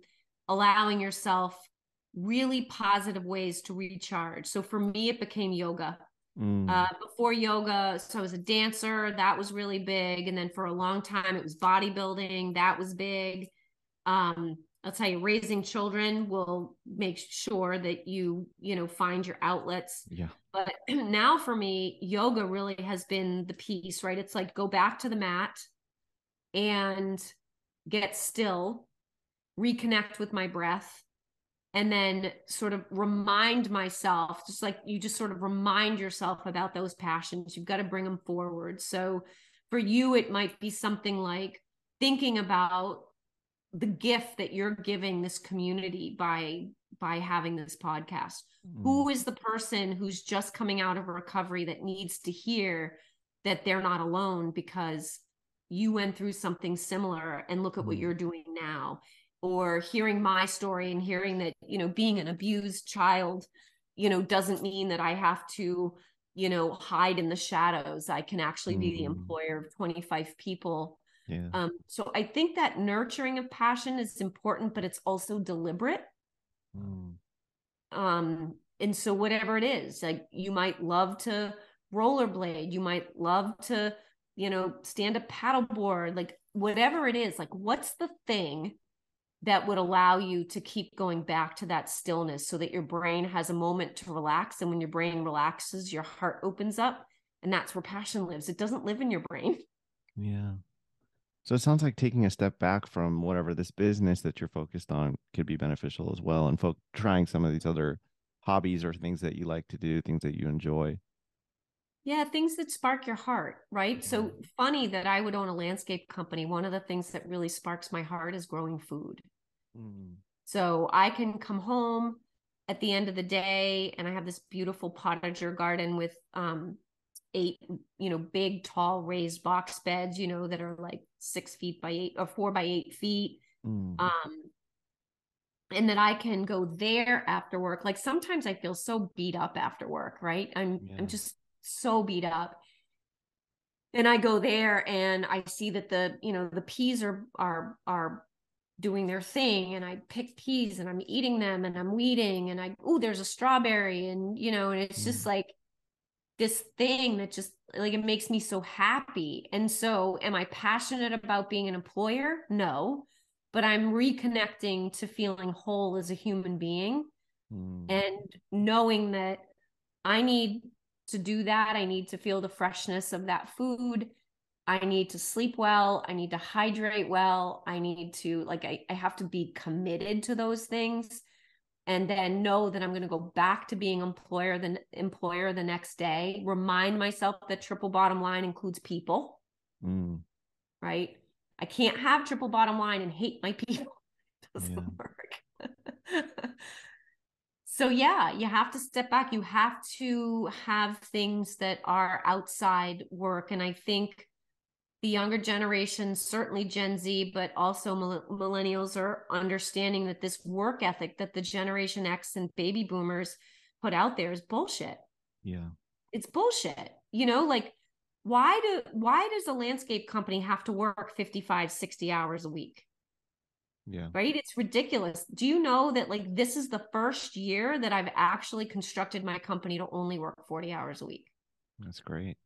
allowing yourself really positive ways to recharge. So for me, it became yoga. Mm. Uh, before yoga, so I was a dancer. That was really big. And then for a long time, it was bodybuilding. That was big. Um, I'll tell you, raising children will make sure that you, you know, find your outlets. Yeah. But now for me, yoga really has been the piece, right? It's like, go back to the mat and get still, reconnect with my breath, and then sort of remind myself, just like you just sort of remind yourself about those passions. You've got to bring them forward. So for you, it might be something like thinking about the gift that you're giving this community by, by having this podcast. Mm. Who is the person who's just coming out of recovery that needs to hear that they're not alone because you went through something similar, and look at mm. what you're doing now? Or hearing my story and hearing that, you know, being an abused child, you know, doesn't mean that I have to, you know, hide in the shadows. I can actually mm. be the employer of twenty-five people. Yeah. Um, so I think that nurturing of passion is important, but it's also deliberate. Mm. Um, and so whatever it is, like you might love to rollerblade, you might love to, you know, stand up paddleboard, like whatever it is, like what's the thing that would allow you to keep going back to that stillness so that your brain has a moment to relax. And when your brain relaxes, your heart opens up, and that's where passion lives. It doesn't live in your brain. Yeah. So it sounds like taking a step back from whatever this business that you're focused on could be beneficial as well. And folk trying some of these other hobbies or things that you like to do, things that you enjoy. Yeah. Things that spark your heart, right? Yeah. So funny that I would own a landscape company. One of the things that really sparks my heart is growing food. Mm. So I can come home at the end of the day and I have this beautiful potager garden with um, eight, you know, big, tall raised box beds, you know, that are like six feet by eight or four by eight feet. Mm. Um, and that I can go there after work. Like sometimes I feel so beat up after work, right? I'm, yeah. I'm just so beat up. And I go there and I see that the, you know, the peas are, are, are doing their thing, and I pick peas and I'm eating them and I'm weeding and I, oh, there's a strawberry, and, you know, and it's mm. just like this thing that just like, it makes me so happy. And so am I passionate about being an employer? No, but I'm reconnecting to feeling whole as a human being mm. and knowing that I need to do that. I need to feel the freshness of that food. I need to sleep well. I need to hydrate well. I need to like, I, I have to be committed to those things, and then know that I'm going to go back to being employer, the employer the next day, remind myself that triple bottom line includes people, mm. right? I can't have triple bottom line and hate my people. It doesn't yeah. work. So yeah, you have to step back. You have to have things that are outside work. And I think the younger generation, certainly Gen Z, but also mill- millennials are understanding that this work ethic that the Generation X and baby boomers put out there is bullshit. Yeah. It's bullshit. You know, like why do, why does a landscape company have to work fifty-five, sixty hours a week? Yeah. Right. It's ridiculous. Do you know that like, this is the first year that I've actually constructed my company to only work forty hours a week. That's great.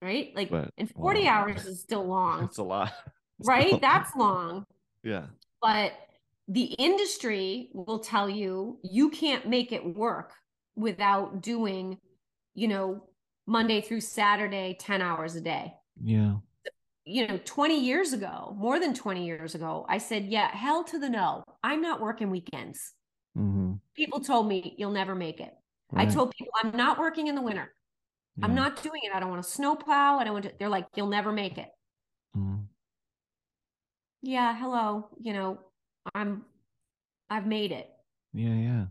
Right. Like, but, and forty wow. hours is still long. That's a lot. It's right. Still... That's long. Yeah. But the industry will tell you, you can't make it work without doing, you know, Monday through Saturday, ten hours a day. Yeah. You know, twenty years ago, more than twenty years ago, I said, yeah, hell to the no. I'm not working weekends. Mm-hmm. People told me you'll never make it. Right. I told people I'm not working in the winter. Yeah. I'm not doing it. I don't want to snow plow. I don't want to, they're like, you'll never make it. Mm-hmm. Yeah. Hello. You know, I'm, I've made it. Yeah. Yeah.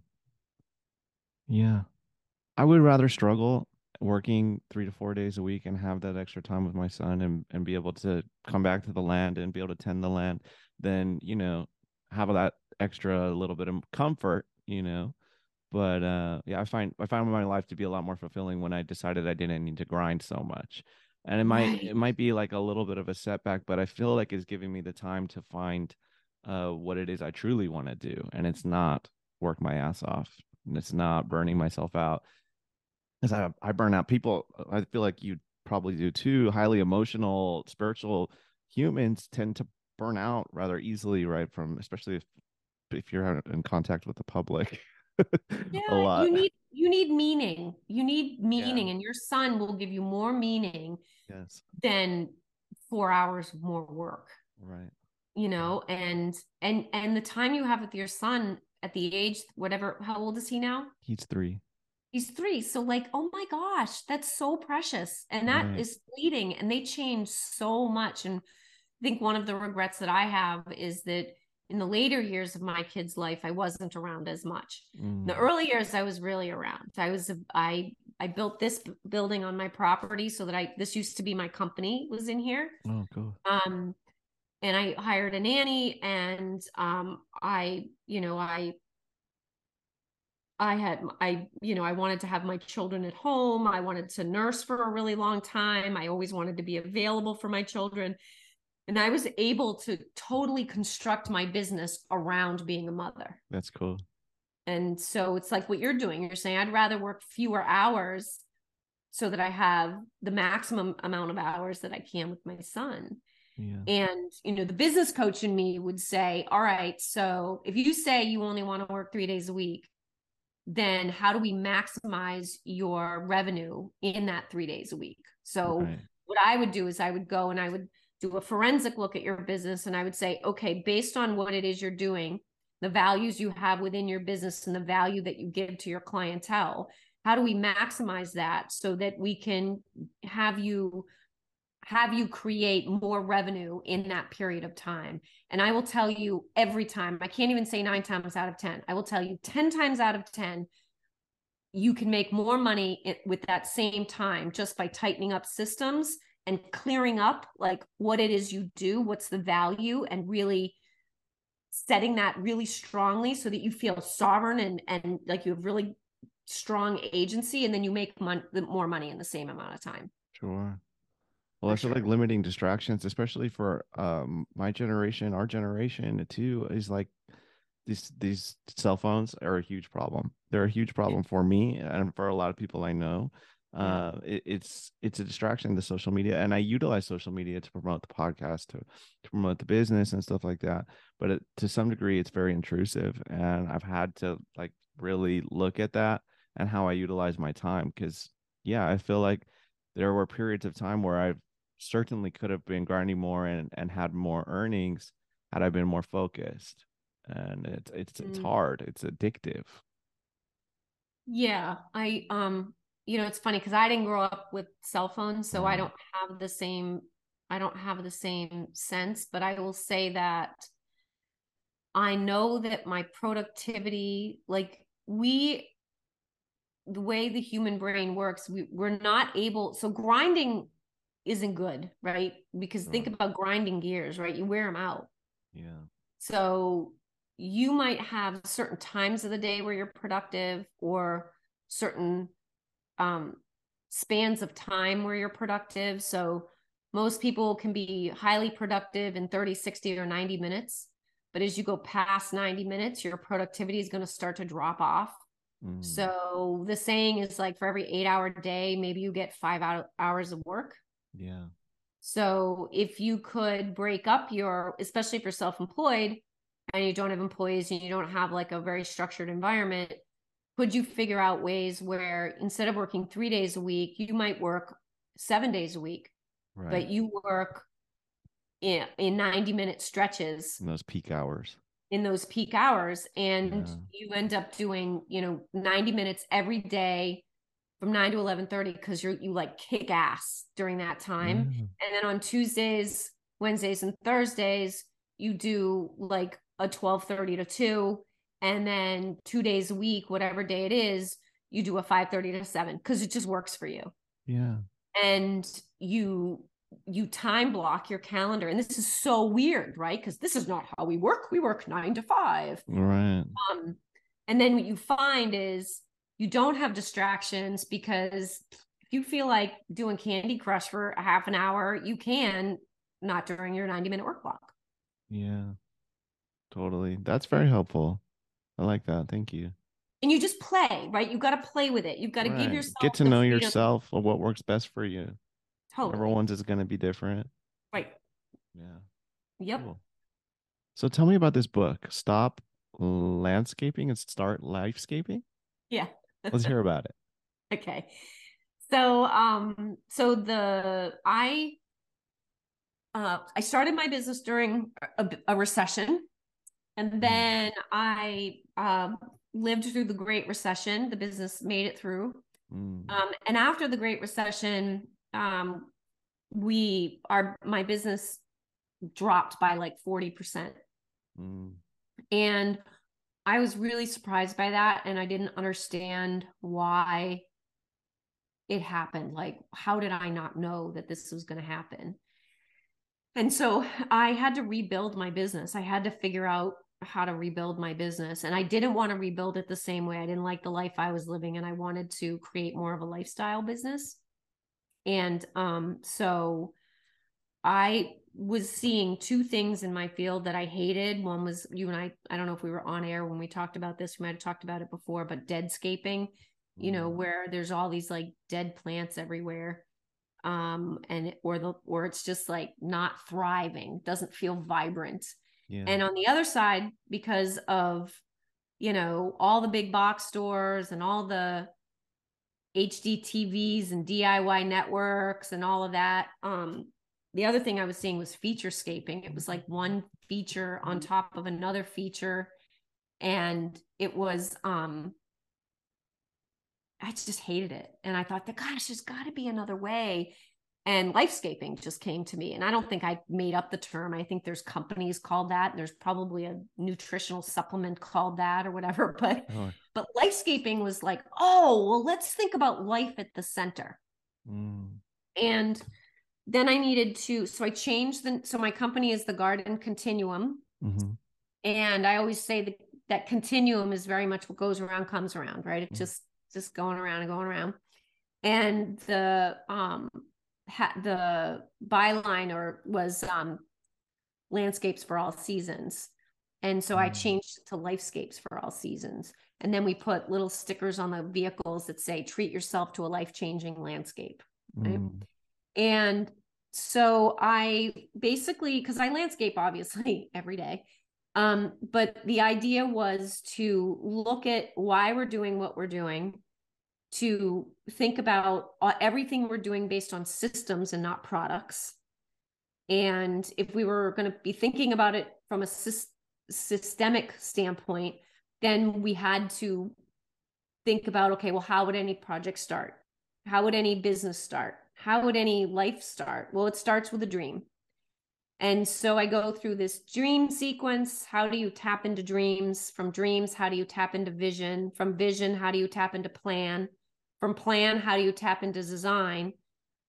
Yeah. I would rather struggle working three to four days a week and have that extra time with my son and, and be able to come back to the land and be able to tend the land, then, you know, have that extra little bit of comfort, you know, but, uh, yeah, I find, I find my life to be a lot more fulfilling when I decided I didn't need to grind so much. And it might, right. it might be like a little bit of a setback, but I feel like it's giving me the time to find, uh, what it is I truly want to do. And it's not work my ass off, and it's not burning myself out, because I, I burn out. People, I feel like you probably do too, highly emotional, spiritual humans tend to burn out rather easily, right? From, especially if, if you're in contact with the public. Yeah, a lot. You need you need meaning. You need meaning, yeah. And your son will give you more meaning, yes, than four hours of more work. Right. You know, and and and the time you have with your son at the age, whatever, how old is he now? He's three. He's three. So like, oh my gosh, that's so precious. And that right. is fleeting. And they change so much. And I think one of the regrets that I have is that in the later years of my kid's life, I wasn't around as much. Mm. In the early years, I was really around. I was, I, I built this building on my property so that I, this used to be my company, was in here. Oh, cool. Um, and I hired a nanny, and um, I, you know, I, I had, I, you know, I wanted to have my children at home. I wanted to nurse for a really long time. I always wanted to be available for my children. And I was able to totally construct my business around being a mother. That's cool. And so it's like what you're doing. You're saying, I'd rather work fewer hours so that I have the maximum amount of hours that I can with my son. Yeah. And, you know, the business coach in me would say, all right, so if you say you only want to work three days a week, then how do we maximize your revenue in that three days a week? So right. what I would do is I would go and I would do a forensic look at your business. And I would say, okay, based on what it is you're doing, the values you have within your business and the value that you give to your clientele, how do we maximize that so that we can have you, have you create more revenue in that period of time? And I will tell you every time, I can't even say nine times out of ten, I will tell you ten times out of ten, you can make more money with that same time just by tightening up systems and clearing up like what it is you do, what's the value, and really setting that really strongly so that you feel sovereign and, and like you have really strong agency, and then you make mon- more money in the same amount of time. Sure. Well, I feel like limiting distractions, especially for um, my generation, our generation too, is like these, these cell phones are a huge problem. They're a huge problem for me and for a lot of people I know. Uh, it, it's, it's a distraction to social media, and I utilize social media to promote the podcast, to, to promote the business and stuff like that. But it, to some degree, it's very intrusive, and I've had to like really look at that and how I utilize my time. Cause yeah, I feel like there were periods of time where I certainly could have been grinding more and, and had more earnings had I been more focused, and it's, it's, it's hard. It's addictive. Yeah. I, um, you know, it's funny because I didn't grow up with cell phones, so I don't have the same, I don't have the same sense, but I will say that I know that my productivity, like we, the way the human brain works, we, we're not able, so grinding isn't good, right? Because sure. think about grinding gears, right? You wear them out. Yeah. So you might have certain times of the day where you're productive, or certain um, spans of time where you're productive. So most people can be highly productive in thirty, sixty or ninety minutes. But as you go past ninety minutes, your productivity is going to start to drop off. Mm. So the saying is like for every eight hour day, maybe you get five out- hours of work. Yeah. So if you could break up your, especially if you're self-employed and you don't have employees and you don't have like a very structured environment, could you figure out ways where instead of working three days a week, you might work seven days a week, right. but you work in, in ninety minute stretches in those peak hours, in those peak hours. And yeah. you end up doing, you know, ninety minutes every day from nine to eleven thirty. Cause you're, you like kick ass during that time. Yeah. And then on Tuesdays, Wednesdays, and Thursdays, you do like a twelve thirty to two. And then two days a week, whatever day it is, you do a five thirty to seven because it just works for you. Yeah. And you, you time block your calendar. And this is so weird, right? Because this is not how we work. We work nine to five. Right. Um, and then what you find is you don't have distractions, because if you feel like doing Candy Crush for a half an hour, you can, not during your ninety minute work block. Yeah, totally. That's very helpful. I like that. Thank you. And you just play, right? You've got to play with it. You've got to right. give yourself. Get to know freedom. yourself of what works best for you. Totally. Everyone's is going to be different. Right. Yeah. Yep. Cool. So tell me about this book, Stop Landscaping and Start Lifescaping. Yeah. Let's hear about it. Okay. So, um, so the, I, uh, I started my business during a, a recession, and then I, um, lived through the Great Recession. The business made it through. Mm. Um, and after the Great Recession, um, we, our, my business dropped by like forty percent. Mm. And I was really surprised by that. And I didn't understand why it happened. Like, how did I not know that this was going to happen? And so I had to rebuild my business. I had to figure out how to rebuild my business. And I didn't want to rebuild it the same way. I didn't like the life I was living, and I wanted to create more of a lifestyle business. And um, so I was seeing two things in my field that I hated. One was, you and I, I don't know if we were on air when we talked about this, we might've talked about it before, but deadscaping, mm-hmm. you know, where there's all these like dead plants everywhere. Um, and, or the, or it's just like not thriving, doesn't feel vibrant. Yeah. And on the other side, because of, you know, all the big box stores and all the H D T Vs and D I Y networks and all of that, um, the other thing I was seeing was featurescaping. It was like one feature on top of another feature. And it was, um, I just hated it. And I thought that, gosh, there's gotta be another way. And lifescaping just came to me. And I don't think I made up the term. I think there's companies called that. There's probably a nutritional supplement called that or whatever, but, oh. but lifescaping was like, oh, well, let's think about life at the center. Mm. And then I needed to, so I changed the, so my company is The Garden Continuum. Mm-hmm. And I always say that, that continuum is very much what goes around comes around, right? It's mm-hmm. just, just going around and going around. And the, um, ha- the byline or was, um, landscapes for all seasons. And so mm-hmm. I changed it to lifescapes for all seasons. And then we put little stickers on the vehicles that say, treat yourself to a life-changing landscape. Right? Mm. And so I basically, because I landscape obviously every day, um, but the idea was to look at why we're doing what we're doing, to think about everything we're doing based on systems and not products. And if we were going to be thinking about it from a sy- systemic standpoint, then we had to think about, okay, well, how would any project start? How would any business start? How would any life start? Well, it starts with a dream. And so I go through this dream sequence. How do you tap into dreams? From dreams, how do you tap into vision? From vision, how do you tap into plan? From plan, how do you tap into design?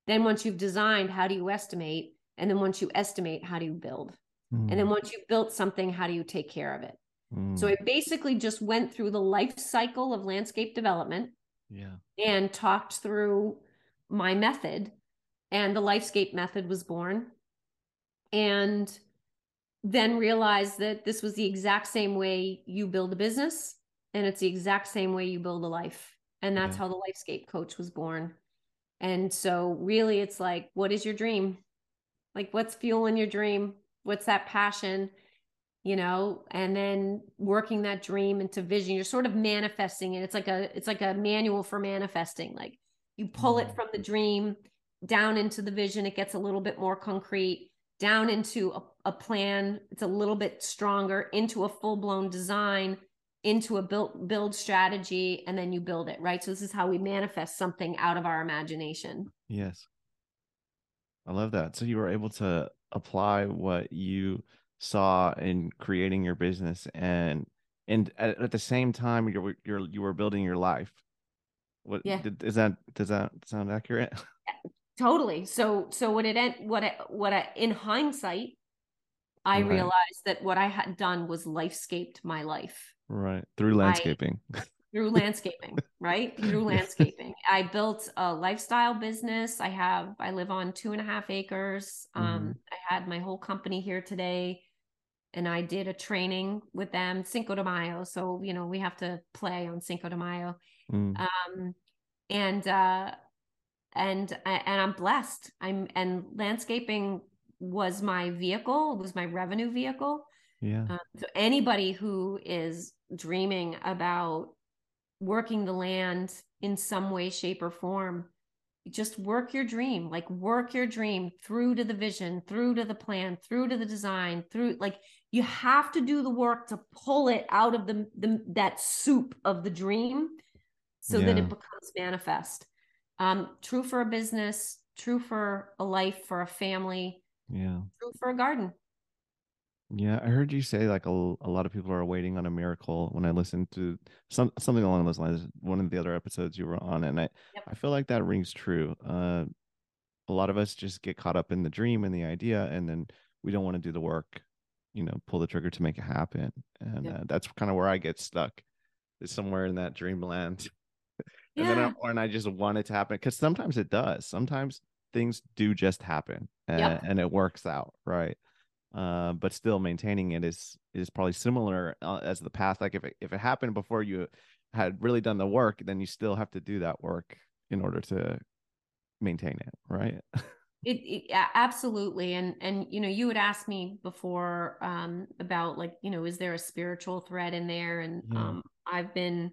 Then once you've designed, how do you estimate? And then once you estimate, how do you build? Mm. And then once you've built something, how do you take care of it? Mm. So I basically just went through the life cycle of landscape development yeah. and talked through my method, and the Lifescape method was born, and then realized that this was the exact same way you build a business, and it's the exact same way you build a life. And that's yeah. how the Lifescape Coach was born. And so really it's like, what is your dream? Like, what's fueling your dream? What's that passion, you know? And then working that dream into vision, you're sort of manifesting it. It's like a, it's like a manual for manifesting. Like, you pull it from the dream down into the vision. It gets a little bit more concrete, down into a, a plan. It's a little bit stronger, into a full-blown design, into a build, build strategy, and then you build it, right? So this is how we manifest something out of our imagination. Yes. I love that. So you were able to apply what you saw in creating your business, and and at, at the same time, you're, you're, you were building your life. What yeah. is that? Does that sound accurate? Yeah, totally. So, so what it end, what, it, what I, in hindsight, I right. realized that what I had done was lifescaped my life. Right. Through landscaping. I, through landscaping, right? Through landscaping. I built a lifestyle business. I have, I live on two and a half acres. Um, mm-hmm. I had my whole company here today. and I did a training with them, Cinco de Mayo. So, you know, we have to play on Cinco de Mayo. Mm. Um, and, uh, and, and I'm blessed. I'm, and landscaping was my vehicle, was my revenue vehicle. Yeah. Um, so anybody who is dreaming about working the land in some way, shape, or form, just work your dream, like work your dream through to the vision, through to the plan, through to the design, through, like, you have to do the work to pull it out of the, the that soup of the dream so yeah. that it becomes manifest. Um, true for a business, true for a life, for a family, yeah, true for a garden. Yeah, I heard you say like a, a lot of people are waiting on a miracle when I listened to some something along those lines, one of the other episodes you were on, and I, yep. I feel like that rings true. Uh, a lot of us just get caught up in the dream and the idea, and then we don't want to do the work, you know, pull the trigger to make it happen. And yep. uh, that's kind of where I get stuck, is somewhere in that dreamland. and yeah. then I, or, and I just want it to happen, because sometimes it does. Sometimes things do just happen and, yep. and it works out, right? Uh, but still maintaining it is is probably similar uh, as the path. Like if it, if it happened before you had really done the work, then you still have to do that work in order to maintain it, right? It, it yeah, absolutely. And and you know, you had asked me before um, about like, you know, is there a spiritual thread in there? And yeah. um, I've been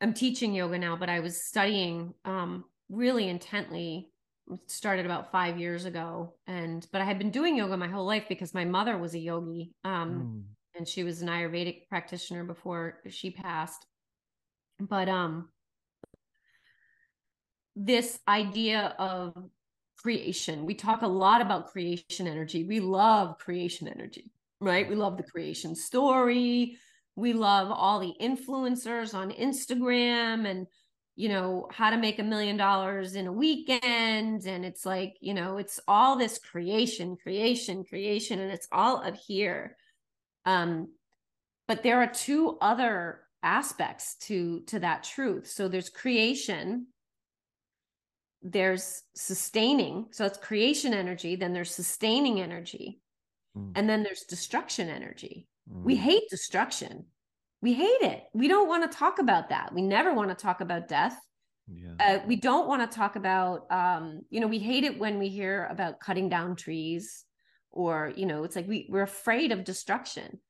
I'm teaching yoga now, but I was studying um, really intently. Started about five years ago. And, but I had been doing yoga my whole life because my mother was a yogi. Um, mm. and she was an Ayurvedic practitioner before she passed. But, um, this idea of creation, we talk a lot about creation energy. We love creation energy, right? We love the creation story. We love all the influencers on Instagram and, you know, how to make a million dollars in a weekend. And it's like, you know, it's all this creation, creation, creation, and it's all up here. Um, but there are two other aspects to, to that truth. So there's creation, there's sustaining. So it's creation energy, then there's sustaining energy, mm. and then there's destruction energy. Mm. We hate destruction. We hate it. We don't want to talk about that. We never want to talk about death. Yeah. Uh, we don't want to talk about, um, you know, we hate it when we hear about cutting down trees, or, you know, it's like we, we're afraid of destruction.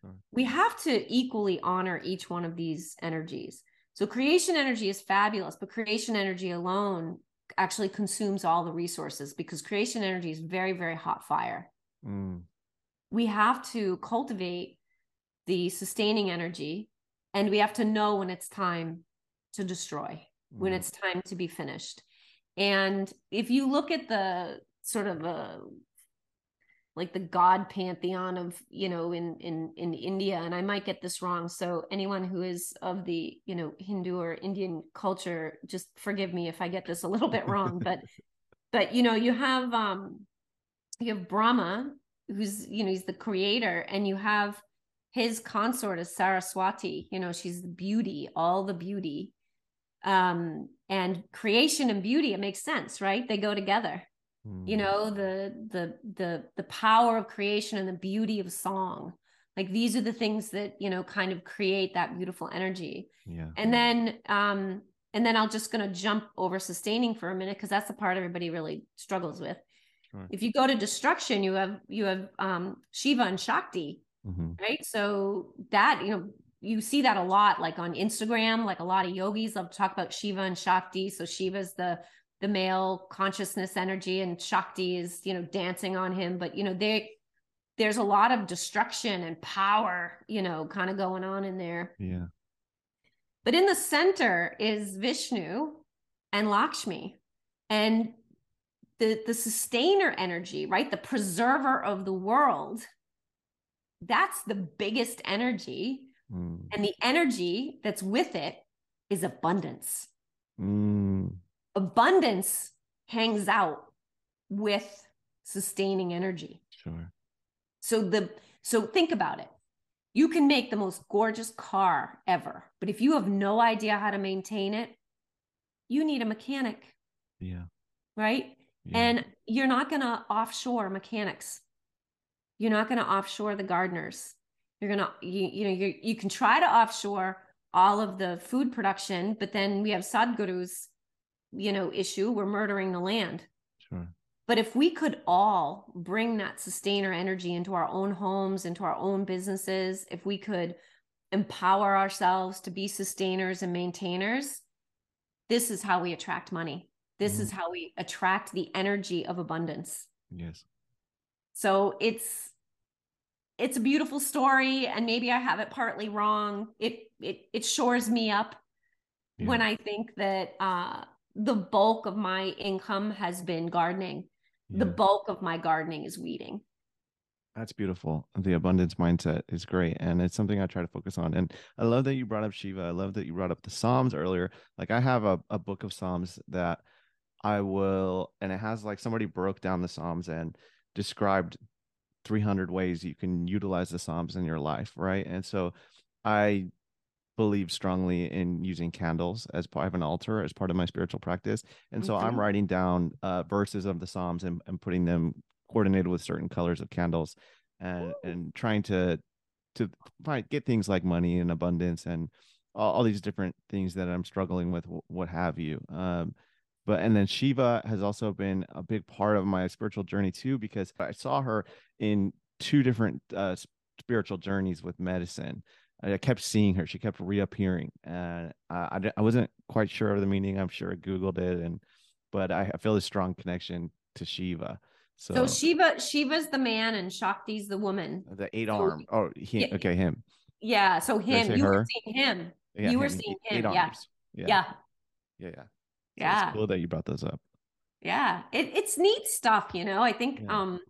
Sure. We have to equally honor each one of these energies. So creation energy is fabulous, but creation energy alone actually consumes all the resources, because creation energy is very, very hot fire. Mm. We have to cultivate the sustaining energy, and we have to know when it's time to destroy, mm. when it's time to be finished. And if you look at the sort of a, like the God pantheon of, you know, in, in, in India, and I might get this wrong, so anyone who is of the, you know, Hindu or Indian culture, just forgive me if I get this a little bit wrong, but, but, you know, you have, um, you have Brahma, who's, you know, he's the creator, and you have his consort is Saraswati. You know, she's the beauty, all the beauty. Um, and creation and beauty, it makes sense, right? They go together. Mm. You know, the, the, the, the power of creation and the beauty of song. Like these are the things that, you know, kind of create that beautiful energy. Yeah. And then, um, and then I'll just going to jump over sustaining for a minute, because that's the part everybody really struggles with. Sure. If you go to destruction, you have, you have um, Shiva and Shakti. Mm-hmm. Right. So that, you know, you see that a lot, like on Instagram, like a lot of yogis love to talk about Shiva and Shakti. So Shiva's the, the male consciousness energy, and Shakti is, you know, dancing on him, but you know, they, there's a lot of destruction and power, you know, kind of going on in there. Yeah. But in the center is Vishnu and Lakshmi, and the, the sustainer energy, right? The preserver of the world. That's the biggest energy. Mm. And the energy that's with it is abundance. Mm. Abundance hangs out with sustaining energy. Sure. So the, so think about it. You can make the most gorgeous car ever, but if you have no idea how to maintain it, you need a mechanic. Yeah. Right. Yeah. And you're not going to offshore mechanics. You're not going to offshore the gardeners. You're going to, you, you know, you you can try to offshore all of the food production, but then we have Sadhguru's, you know, issue. We're murdering the land. Sure. But if we could all bring that sustainer energy into our own homes, into our own businesses, if we could empower ourselves to be sustainers and maintainers, this is how we attract money. This mm. is how we attract the energy of abundance. Yes. So it's, it's a beautiful story, and maybe I have it partly wrong. It, it, it shores me up yeah. when I think that, uh, the bulk of my income has been gardening. Yeah. The bulk of my gardening is weeding. That's beautiful. The abundance mindset is great. And it's something I try to focus on. And I love that you brought up Shiva. I love that you brought up the Psalms earlier. Like I have a, a book of Psalms that I will, and it has like somebody broke down the Psalms and described three hundred ways you can utilize the Psalms in your life. Right. And so I believe strongly in using candles as part of an altar, as part of my spiritual practice. And okay. so I'm writing down uh, verses of the Psalms and, and putting them coordinated with certain colors of candles and, and trying to, to find, get things like money and abundance and all, all these different things that I'm struggling with, what have you. Um, but, and then Shiva has also been a big part of my spiritual journey too, because I saw her in two different uh, spiritual journeys with medicine. I kept seeing her. She kept reappearing. And I, I, I wasn't quite sure of the meaning. I'm sure I Googled it. And, but I, I feel a strong connection to Shiva. So, so Shiva, Shiva's the man and Shakti's the woman. The eight so, arm. Oh, he, yeah, okay. Him. Yeah. So him, you her? were seeing him. Yeah, you him. were seeing him. Yeah. yeah. Yeah. Yeah. Yeah. So yeah. It's cool that you brought those up. Yeah. It, it's neat stuff. You know, I think, yeah. um,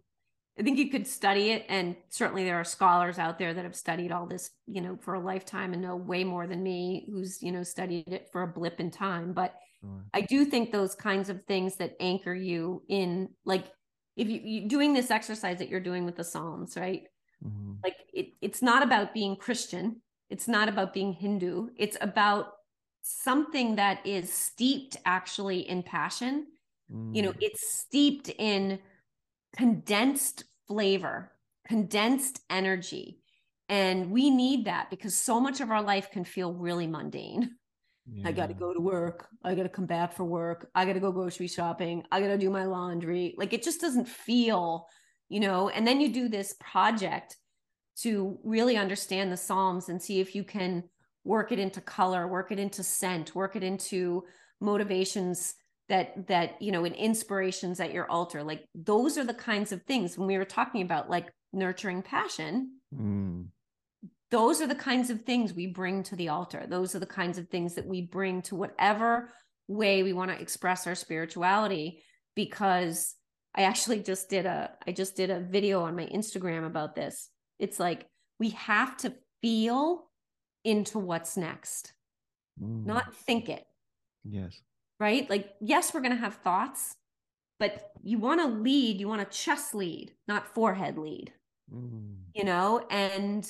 I think you could study it. And certainly there are scholars out there that have studied all this, you know, for a lifetime and know way more than me, who's, you know, studied it for a blip in time. But sure. I do think those kinds of things that anchor you in, like, if you, you're doing this exercise that you're doing with the Psalms, right? Mm-hmm. Like it, it's not about being Christian. It's not about being Hindu. It's about something that is steeped actually in passion. Mm. You know, it's steeped in condensed flavor, condensed energy. And we need that because so much of our life can feel really mundane. Yeah. I got to go to work. I got to come back for work. I got to go grocery shopping. I got to do my laundry. Like it just doesn't feel, you know, and then you do this project to really understand the Psalms and see if you can work it into color, work it into scent, work it into motivations that, that, you know, and inspirations at your altar. Like those are the kinds of things when we were talking about like nurturing passion, mm. those are the kinds of things we bring to the altar. Those are the kinds of things that we bring to whatever way we want to express our spirituality. Because I actually just did a, I just did a video on my Instagram about this. It's like, we have to feel into what's next, mm. not think it. Yes. Right? Like, yes, we're going to have thoughts, but you want to lead, you want to chest lead, not forehead lead, mm. you know, and,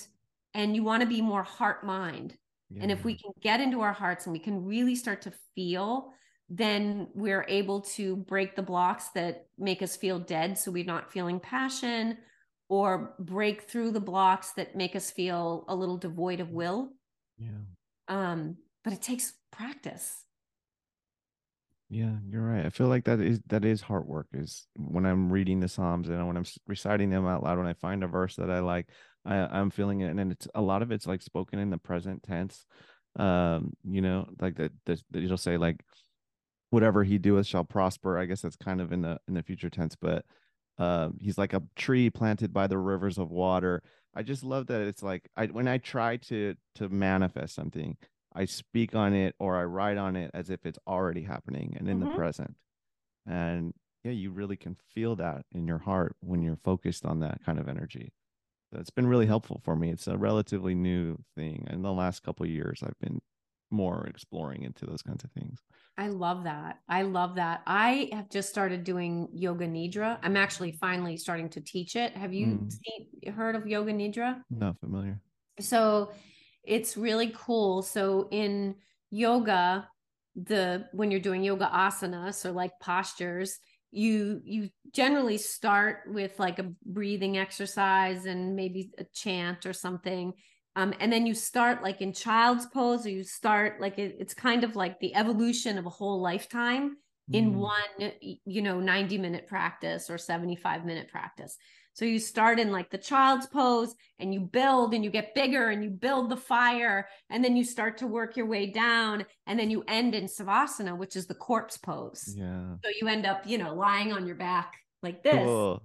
and you want to be more heart mind. Yeah. And if we can get into our hearts and we can really start to feel, then we're able to break the blocks that make us feel dead. So we're not feeling passion, or break through the blocks that make us feel a little devoid of will. Yeah. Um, but it takes practice. Yeah, you're right. I feel like that is, that is heart work, is when I'm reading the Psalms and when I'm reciting them out loud, when I find a verse that I like, I, I'm feeling it. And then it's a lot of it's like spoken in the present tense. Um, you know, like that, that you'll say like, whatever he doeth shall prosper. I guess that's kind of in the, in the future tense, but uh, he's like a tree planted by the rivers of water. I just love that. It's like, I, when I try to, to manifest something, I speak on it or I write on it as if it's already happening and in mm-hmm. the present. And yeah, you really can feel that in your heart when you're focused on that kind of energy. So it's been really helpful for me. It's a relatively new thing. In the last couple of years, I've been more exploring into those kinds of things. I love that. I love that. I have just started doing yoga nidra. I'm actually finally starting to teach it. Have you mm. seen, heard of yoga nidra? Not familiar. So it's really cool. So in yoga, the, when you're doing yoga asanas or like postures, you you generally start with like a breathing exercise and maybe a chant or something. Um, and then you start like in child's pose, or you start like, it, it's kind of like the evolution of a whole lifetime in mm. one, you know, ninety minute practice or seventy-five minute practice. So you start in like the child's pose and you build and you get bigger and you build the fire, and then you start to work your way down, and then you end in Savasana, which is the corpse pose. Yeah. So you end up, you know, lying on your back like this. Cool.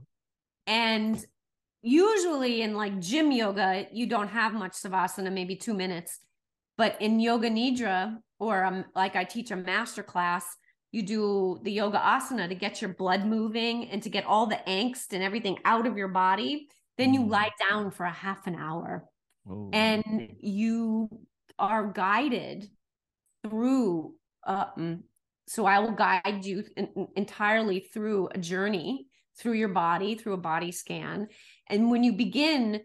And usually in like gym yoga, you don't have much Savasana, maybe two minutes, but in Yoga Nidra, or um, like I teach a master class, you do the yoga asana to get your blood moving and to get all the angst and everything out of your body. Then you lie down for a half an hour. Oh. And you are guided through. Um, so I will guide you in, entirely through a journey, through your body, through a body scan. And when you begin,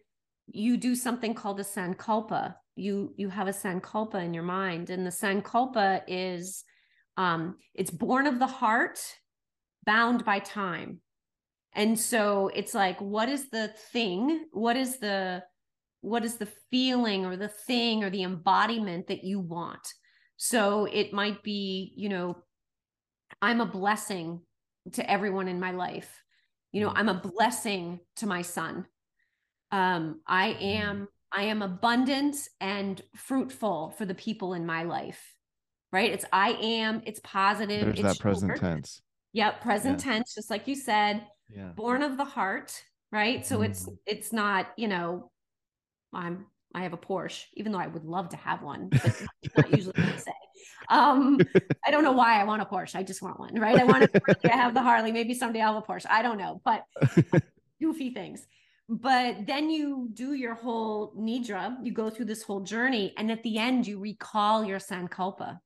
you do something called a sankalpa. You, you have a sankalpa in your mind. And the sankalpa is... Um, it's born of the heart, bound by time. And so it's like, what is the thing? What is the, what is the feeling or the thing or the embodiment that you want? So it might be, you know, I'm a blessing to everyone in my life. You know, I'm a blessing to my son. Um, I am, I am abundant and fruitful for the people in my life. Right? It's I am, it's positive. There's it's that short. Present tense. Yep. Present yeah. tense. Just like you said, yeah. born of the heart. Right. So mm-hmm. it's, it's not, you know, I'm, I have a Porsche, even though I would love to have one, but it's not usually what I say. Um, I don't know why I want a Porsche. I just want one. Right. I want a Porsche. I have the Harley. Maybe someday I'll have a Porsche. I don't know, but goofy things. But then you do your whole Nidra, you go through this whole journey. And at the end, you recall your Sankalpa.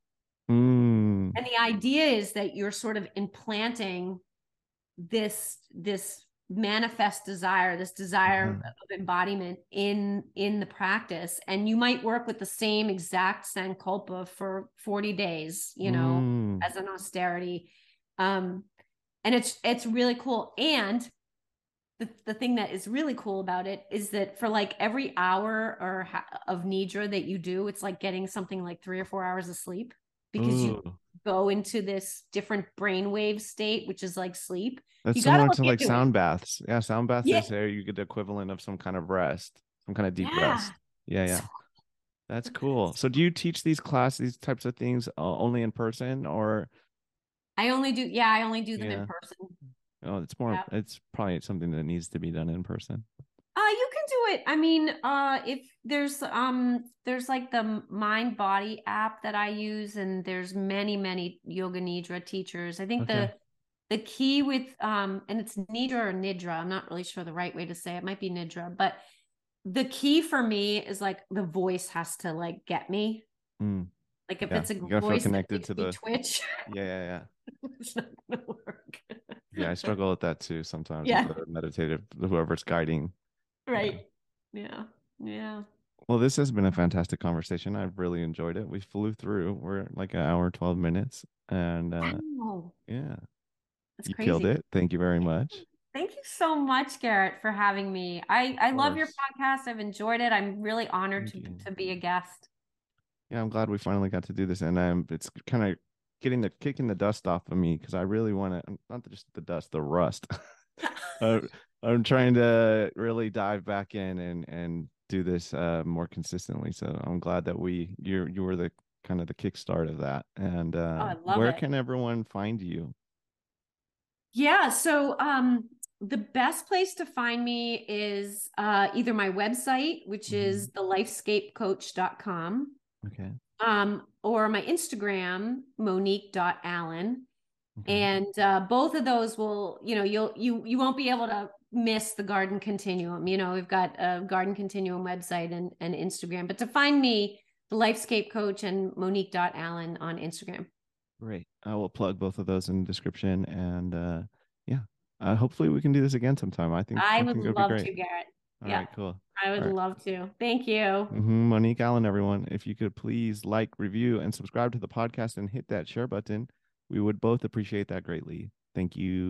Mm. And the idea is that you're sort of implanting this, this manifest desire, this desire mm. of embodiment in, in the practice. And you might work with the same exact sankalpa for forty days, you know, mm. as an austerity. Um, and it's, it's really cool. And the, the thing that is really cool about it is that for like every hour or of Nidra that you do, it's like getting something like three or four hours of sleep. Because Ooh. You go into this different brainwave state, which is like sleep. That's you similar to like sound it. baths. Yeah, sound baths yeah. is there. You get the equivalent of some kind of rest, some kind of deep yeah. rest. Yeah, yeah. So, that's cool. So do you teach these classes, these types of things uh, only in person or? I only do. Yeah, I only do them yeah. in person. Oh, it's more, yeah. it's probably something that needs to be done in person. Uh, you can do it. I mean, uh, if there's, um, there's like the Mind Body app that I use, and there's many, many Yoga Nidra teachers. I think okay. the, the key with, um, and it's Nidra or Nidra. I'm not really sure the right way to say it. It might be Nidra, but the key for me is like the voice has to like get me. Mm. Like if yeah. it's a you voice connected to the Twitch. Yeah. Yeah. Yeah. It's not going to work. Yeah. I struggle with that too. Sometimes yeah. with the meditative, whoever's guiding. Right. Yeah. Yeah. Well, this has been a fantastic conversation. I've really enjoyed it. We flew through. We're like an hour, twelve minutes. And uh, wow. yeah, That's you crazy. Killed it. Thank you very much. Thank you so much, Garrett, for having me. I, I love your podcast. I've enjoyed it. I'm really honored to, to be a guest. Yeah. I'm glad we finally got to do this. And I'm, it's kind of getting the kicking the dust off of me, because I really want to, not just the dust, the rust. uh, I'm trying to really dive back in and, and do this uh, more consistently. So I'm glad that we, you you were the kind of the kickstart of that. And uh, oh, where it. Can everyone find you? Yeah. So um, the best place to find me is uh, either my website, which mm-hmm. is the lifescape coach dot com. Okay. Um, or my Instagram, monique dot allen. Okay. And uh, both of those will, you know, you'll, you, you won't be able to miss the Garden Continuum. You know, we've got a Garden Continuum website and, and Instagram, but to find me, the Lifescape Coach and monique dot allen on Instagram. Great. I will plug both of those in the description, and uh, yeah, uh, hopefully we can do this again sometime. I think I would love to, Garrett. All yeah. right, cool. I would right. love to. Thank you. Mm-hmm. Monique Allen, everyone. If you could please like, review, and subscribe to the podcast and hit that share button, we would both appreciate that greatly. Thank you.